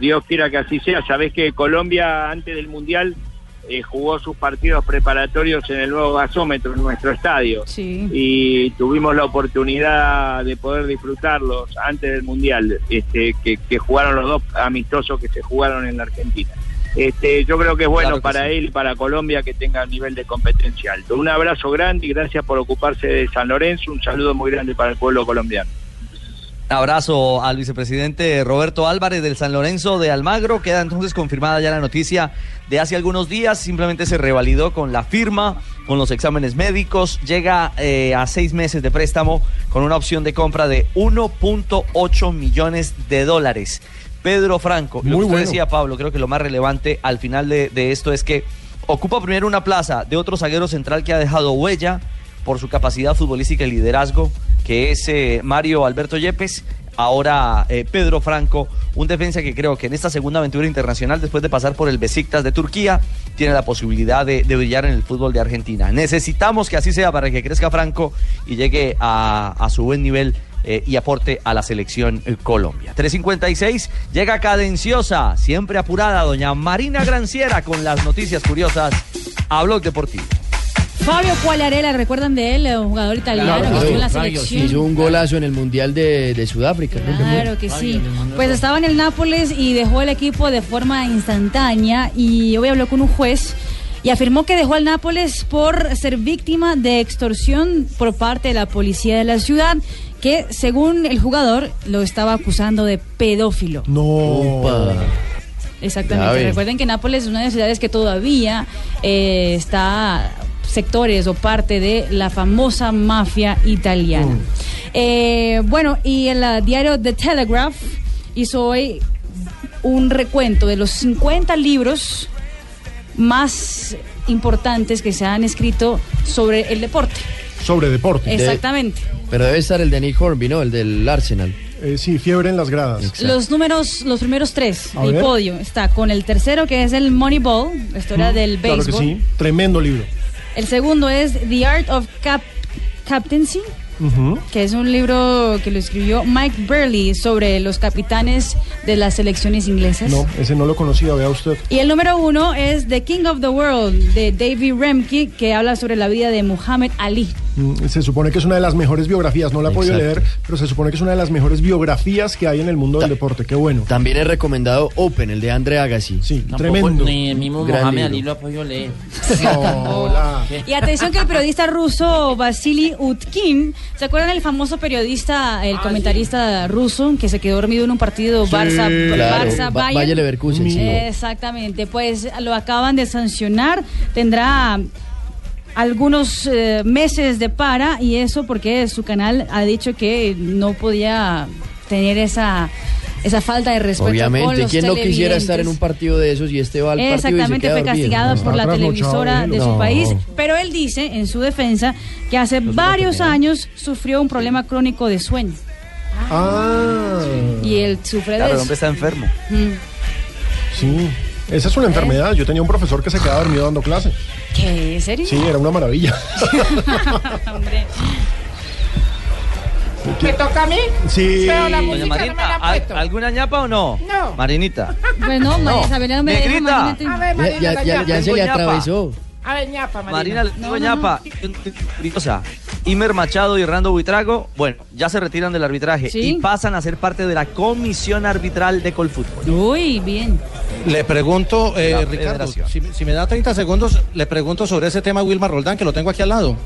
Dios quiera que así sea. Sabés que Colombia antes del Mundial eh, jugó sus partidos preparatorios en el nuevo gasómetro, en nuestro estadio, sí, y tuvimos la oportunidad de poder disfrutarlos antes del Mundial, este, que, que jugaron los dos amistosos que se jugaron en la Argentina. Este, yo creo que es bueno, claro que para sí, él y para Colombia que tenga un nivel de competencia alto. Un abrazo grande y gracias por ocuparse de San Lorenzo. Un saludo muy grande para el pueblo colombiano. Un abrazo al vicepresidente Roberto Álvarez del San Lorenzo de Almagro. Queda entonces confirmada ya la noticia de hace algunos días. Simplemente se revalidó con la firma, con los exámenes médicos. Llega eh, a seis meses de préstamo con una opción de compra de uno punto ocho millones de dólares. Pedro Franco, lo que usted decía, Pablo, creo que lo más relevante al final de, de esto es que ocupa primero una plaza de otro zaguero central que ha dejado huella por su capacidad futbolística y liderazgo, que es eh, Mario Alberto Yepes. Ahora eh, Pedro Franco, un defensa que creo que en esta segunda aventura internacional, después de pasar por el Besiktas de Turquía, tiene la posibilidad de, de brillar en el fútbol de Argentina. Necesitamos que así sea para que crezca Franco y llegue a, a su buen nivel Eh, y aporte a la selección eh, Colombia. tres cincuenta y seis, llega cadenciosa, siempre apurada, doña Marina Granciera con las noticias curiosas a Blog Deportivo. Fabio Quagliarella, ¿recuerdan de él? Un jugador italiano, claro, que estuvo en la selección. Hizo un golazo en el Mundial de, de Sudáfrica. Claro que sí. Pues estaba en el Nápoles y dejó el equipo de forma instantánea, y hoy habló con un juez y afirmó que dejó al Nápoles por ser víctima de extorsión por parte de la policía de la ciudad, que según el jugador lo estaba acusando de pedófilo. No. Exactamente. Recuerden que Nápoles es una de las ciudades que todavía eh, está sectores o parte de la famosa mafia italiana. Mm. Eh, bueno, y el uh, diario The Telegraph hizo hoy un recuento de los cincuenta libros más importantes que se han escrito sobre el deporte. Sobre deporte. Exactamente. De, pero debe estar el de Nick Hornby, ¿no? El del Arsenal. Eh, sí, fiebre en las gradas. Exacto. Los números, los primeros tres del podio está con el tercero, que es el Moneyball, la historia mm, del béisbol. Claro que sí, tremendo libro. El segundo es The Art of Cap- Captaincy, uh-huh, que es un libro que lo escribió Mike Burley sobre los capitanes de las selecciones inglesas. No, ese no lo conocía, vea usted. Y el número uno es The King of the World, de David Remke, que habla sobre la vida de Muhammad Ali. se supone que es una de las mejores biografías, no la he podido leer, pero se supone que es una de las mejores biografías que hay en el mundo Ta- del deporte. Qué bueno. También he recomendado Open, el de Andre Agassi. Sí, tremendo. Ni el mismo Mohamed Ali lo ha podido leer. Hola. Y atención que el periodista ruso Vasily Utkin, ¿se acuerdan del famoso periodista, el ah, comentarista sí. ruso que se quedó dormido en un partido sí, Barça, claro. Barça Bayern? Bayern Leverkusen, sí. Exactamente, pues lo acaban de sancionar, tendrá algunos eh, meses de para, y eso porque su canal ha dicho que no podía tener esa esa falta de respeto. Obviamente, ¿quién no quisiera estar en un partido de esos y este va al partido y se queda dormido? Exactamente, fue castigado por la televisora de su país, pero él dice en su defensa que hace varios años sufrió un problema crónico de sueño. Ah. Y él sufre de eso. Claro, está enfermo. Mm. Sí. Esa es una enfermedad. Yo tenía un profesor que se quedaba dormido dando clase. ¿Qué? ¿Serio? Sí, era una maravilla. Hombre. ¿Me toca a mí? Sí. Pero la música Marina, no me la han puesto. ¿Alguna ñapa o no? No. Marinita. Bueno, María no. Isabel no me deja. Imagínate. A ver, Marina, ya, ya, ya, ya se le atravesó. A ver, ñapa, Marina. Marina, le digo ñapa. Curiosa. Imer Machado y Hernando Buitrago, bueno, ya se retiran del arbitraje, ¿sí?, y pasan a ser parte de la comisión arbitral de Colfútbol. Uy, bien. Le pregunto, eh, Ricardo, si, si me da treinta segundos, le pregunto sobre ese tema a Wilmar Roldán, que lo tengo aquí al lado.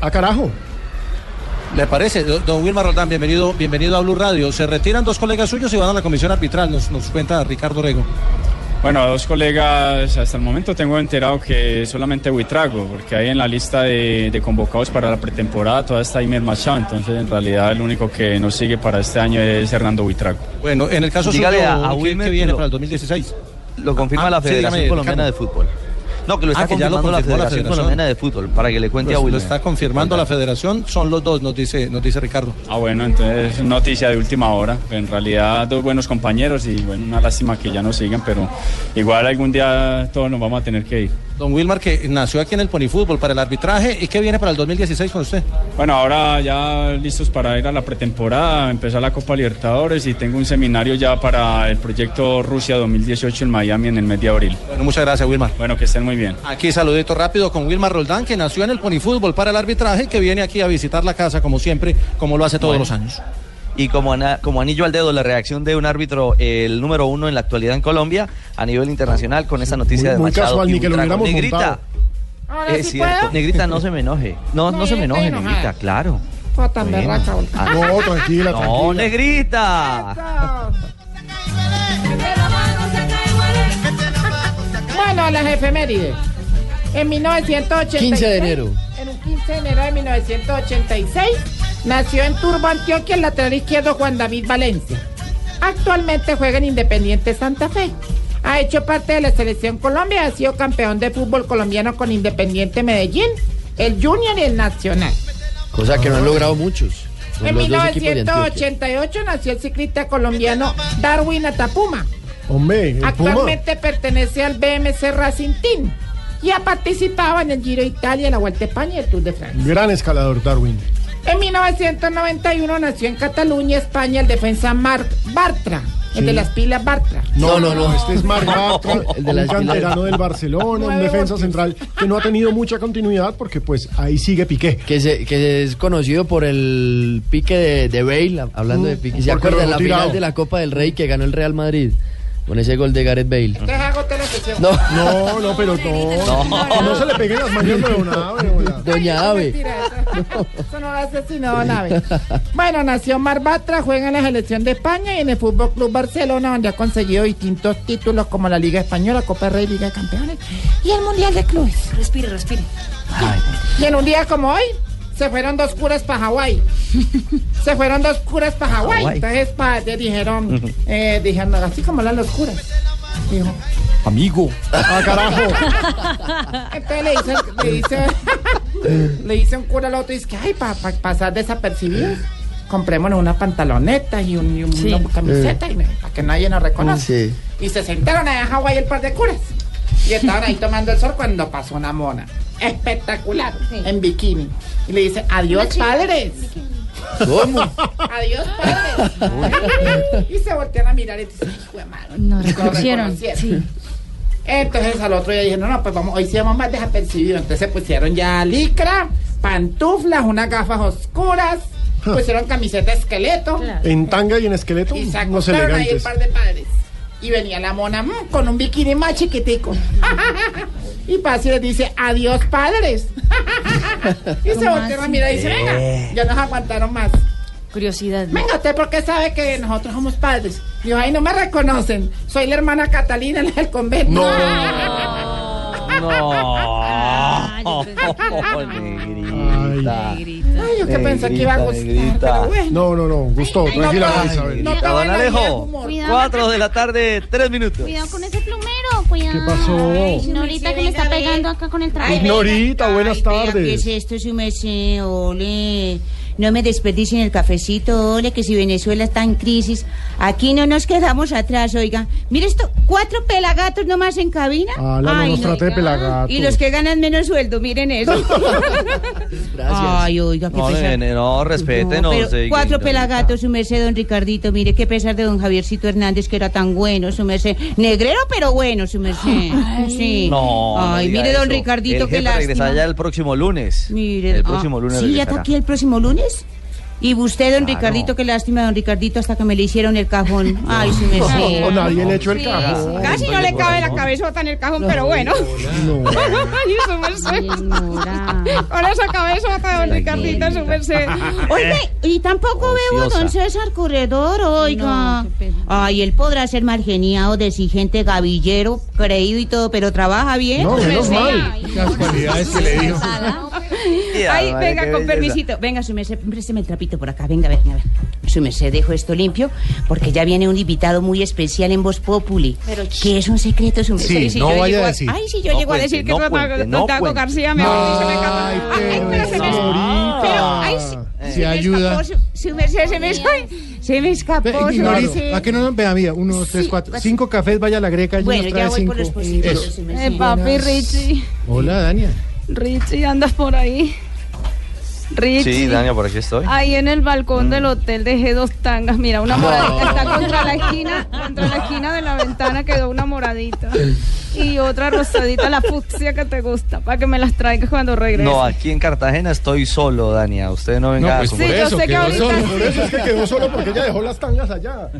¡Ah, carajo! ¿Le parece? Don Wilmar Roldán, bienvenido, bienvenido a Blue Radio. Se retiran dos colegas suyos y van a la comisión arbitral, nos, nos cuenta Ricardo Rego. Bueno, a dos colegas hasta el momento tengo enterado que solamente Buitrago, porque hay en la lista de, de convocados para la pretemporada toda esta Imer Machado, entonces en realidad el único que nos sigue para este año es Hernando Buitrago. Bueno, en el caso suyo, a Wilmer viene lo, para el dos mil dieciséis. Lo confirma ah, la Federación sí, Colombiana de Fútbol. No, que lo está ah, confirmando lo la, Federación la Federación Colombiana de Fútbol, para que le cuente pues, a Wilmer. Lo está confirmando la Federación, son los dos, nos dice, nos dice Ricardo. Ah, bueno, entonces noticia de última hora. En realidad, dos buenos compañeros y bueno, una lástima que ya no sigan, pero igual algún día todos nos vamos a tener que ir. Don Wilmar, que nació aquí en el Pony Fútbol para el arbitraje, ¿y qué viene para el dos mil dieciséis con usted? Bueno, ahora ya listos para ir a la pretemporada, empezar la Copa Libertadores y tengo un seminario ya para el proyecto Rusia dos mil dieciocho en Miami en el mes de abril. Bueno, muchas gracias, Wilmar. Bueno, que estén muy bien. Aquí saludito rápido con Wilmar Roldán, que nació en el Pony Fútbol para el arbitraje, que viene aquí a visitar la casa como siempre, como lo hace todos bueno. los años. Y como, ana, como anillo al dedo la reacción de un árbitro, eh, el número uno en la actualidad en Colombia, a nivel internacional, con esa noticia muy, de Machado. Muy casual, ni que lo hubiéramos contado. Negrita, es cierto, Negrita, no se me enoje. No, no, no se me enoje, Negrita, claro. No, tranquila, tranquila. No, Negrita. Bueno, las efemérides. En mil novecientos ochenta y seis, quince de enero. En un quince de enero de mil novecientos ochenta y seis... nació en Turbo, Antioquia, el lateral izquierdo Juan David Valencia. Actualmente juega en Independiente Santa Fe. Ha hecho parte de la Selección Colombia, ha sido campeón de fútbol colombiano con Independiente Medellín, el Junior y el Nacional. Cosa que no han logrado muchos. En mil novecientos ochenta y ocho nació el ciclista colombiano Darwin Atapuma. Hombre, actualmente pertenece al B M C Racing Team y ha participado en el Giro de Italia, la Vuelta a España y el Tour de Francia. Gran escalador Darwin. En mil novecientos noventa y uno nació en Cataluña, España, el defensa Marc Bartra, sí. el de las pilas Bartra. No, no, no, no este es Marc Bartra, el de un canterano del Barcelona, un defensa central que no ha tenido mucha continuidad porque pues ahí sigue Piqué. Que, se, que es conocido por el pique de, de Bale, hablando uh, de Piqué. ¿Se acuerdan la tirado. final de la Copa del Rey que ganó el Real Madrid? Con ese gol de Gareth Bale. No, no, no, pero no. No, no se le peguen las manos de Doña Ave. Hola. Doña Ave. No. Eso no lo asesinó Doña Ave. Bueno, nació Marc Bartra, juega en la selección de España y en el Fútbol Club Barcelona, donde ha conseguido distintos títulos como la Liga Española, Copa Rey, Liga de Campeones y el Mundial de Clubes. Respire, respire. Ay. Y en un día como hoy, se fueron dos curas para Hawái. Se fueron dos curas para Hawái. Entonces pa, le dijeron, eh, dijeron, así como las los curas. Dijo, amigo. ¡Ah, carajo! Entonces le dice, le dice, le dice un cura al otro y dice que, ay, para pa, pasar desapercibidos, comprémonos una pantaloneta y, un, y un, sí. una camiseta eh. para que nadie nos reconozca. Sí. Y se sentaron allá en Hawái el par de curas. Y estaban ahí tomando el sol cuando pasó una mona. Espectacular, sí. en bikini. Y le dice, adiós padres. ¿Cómo? Adiós padres. Y se voltean a mirar y dicen, hijo de mano. No reconocieron. Sí. Entonces al otro día dijeron, no, no, pues vamos, hoy sí vamos más desapercibidos. Entonces se pusieron ya licra, pantuflas, unas gafas oscuras, pusieron camiseta de esqueleto. Claro. En tanga y en esqueleto. Y sacaron ahí un par de padres. Y venía la mona mmm, con un bikini más chiquitico. Y Pasi les dice, adiós padres. Y se voltea la mirada y dice, venga, ya nos aguantaron más. Curiosidad. ¿No? Venga, usted porque sabe que nosotros somos padres. Digo, ahí no me reconocen. Soy la hermana Catalina en el convento. No, no. Ah, yo que pensé que iba a gustar. Bueno. No, no, no. Gustó. Ay, tranquila, no, Isabel. No, don Alejo. Cuatro de la tarde, tres minutos. Cuidado con ese plumero. Cuidado. ¿Qué pasó? Ay, Ignorita, que me está pegando acá con el traje. Ignorita, buenas tardes. ¿Qué es esto? Si me sé, ole. No me desperdicien el cafecito, ole, que si Venezuela está en crisis, aquí no nos quedamos atrás, oiga. Mire esto, cuatro pelagatos nomás en cabina. Ah, no, no nos trate de pelagatos. Y los que ganan menos sueldo, miren eso. Gracias. Ay, oiga, qué no, pesar. Nene, no, respétenos. No, eh, cuatro pelagatos, su merced, don Ricardito, mire, qué pesar de don Javiercito Hernández, que era tan bueno, su merced. Negrero, pero bueno, su merced. Ay, sí. No, ay, no mire, don eso. Ricardito, qué lástima. El jefe regresa ya el próximo lunes. Mire. El próximo ah, lunes sí, regresará. Ya está aquí el próximo lunes. Y usted, don claro. Ricardito, qué lástima, don Ricardito, hasta que me le hicieron el cajón. Ay, si me sé. No, nadie le echó el cajón. Casi no le cabe la cabezota en el cajón, no, pero bueno. No. Ay, su merced. Ahora esa cabezota, don Ricardito, su merced. Oye, y tampoco veo a don César Corredor, oiga. No, ay, él podrá ser mal geniado, desigente, gavillero, creído y todo, pero trabaja bien. No, menos mal. Las cualidades que le dijo. Ay, venga, con permisito. Venga, su merced, présteme el trapito por acá. Venga, a ver, a ver. Su merced, dejo esto limpio porque ya viene un invitado muy especial en Voz Populi. Pero que es un secreto, su merced. Sí, si no yo vaya a decir. Ay, si yo no llego cuente, a decir que no cuente, no Taco no García me va a decir que me encanta. Ay, pero se me escapó. Pero, ay, se, se, se ayuda. Me escapó, su, su merced, se me escapó. Se me escapó. Ve, claro, ¿a que no nos vea? Mira, uno, dos, sí, tres, cuatro. Cinco cafés, vaya a la Greca. Bueno, ya voy cinco. Por los positivos. Eh, papi, Richie. Hola, Dania. Richie, ¿andas por ahí? Richie. Sí, Dania, por aquí estoy. Ahí en el balcón mm. del hotel dejé dos tangas. Mira, una moradita oh. está contra la esquina, contra la esquina de la ventana quedó una moradita. Y otra rosadita, la fucsia que te gusta, para que me las traigas cuando regrese. No, aquí en Cartagena estoy solo, Dania. Usted no venga no, pues a comer. Sí, yo eso, sé que ahorita... Solo, por eso es que quedó solo porque ella dejó las tangas allá.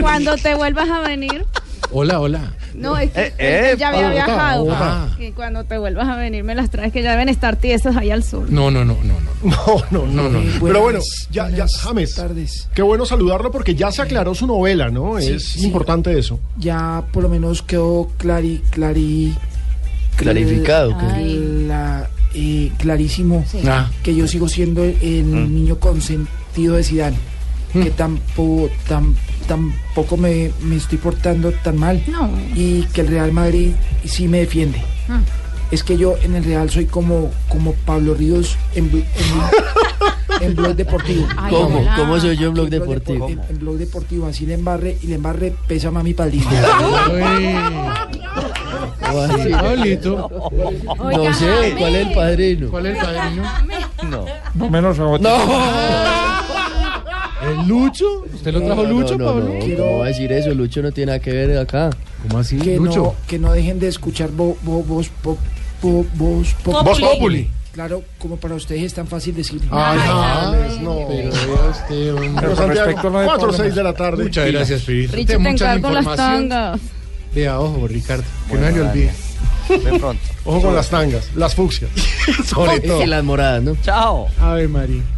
Cuando te vuelvas a venir... Hola, hola. No, es que, eh, eh, que ya había viajado. Opa, opa. Que cuando te vuelvas a venir me las traes, que ya deben estar tiesas allá al sur. No, no, no, no, no, no, no, no. Buenas, pero bueno, ya, ya, James. Tardes. Qué bueno saludarlo porque ya se aclaró su novela, ¿no? Sí, es sí. importante eso. Ya por lo menos quedó clari, clari, clarificado, cl- la, eh, clarísimo sí. ah. que yo sigo siendo el, el mm. niño consentido de Zidane. Que tampoco, tam, tampoco me, me estoy portando tan mal no. y que el Real Madrid sí me defiende. Ah. Es que yo en el Real soy como, como Pablo Ríos en, en, en Blog Deportivo. Ay, ¿Cómo? Hola. ¿Cómo soy yo en Blog Deportivo? En, en Blog Deportivo, así le embarre y le embarre pesa mami padrino. No sé, ¿cuál es el padrino? ¿Cuál es el padrino? No. No menos no. ¿El Lucho? ¿Usted lo trajo no, Lucho, no, no, Pablo? No, no, no va a decir eso, Lucho no tiene nada que ver acá. ¿Cómo así, que Lucho? No, que no dejen de escuchar Voz Populi. Claro, como para ustedes es tan fácil decirlo. Ay, ay, no, no. Pero usted, hombre. Pero con respecto a lo de cuatro o seis de la tarde. Muchas gracias, Piri. Richie, te encargo las tangas. Vea, ojo, Ricardo, que bueno, no se olvide. De pronto. Ojo con las tangas, las fucsias. Sobre todo. Y las moradas, ¿no? Chao. A ver, María.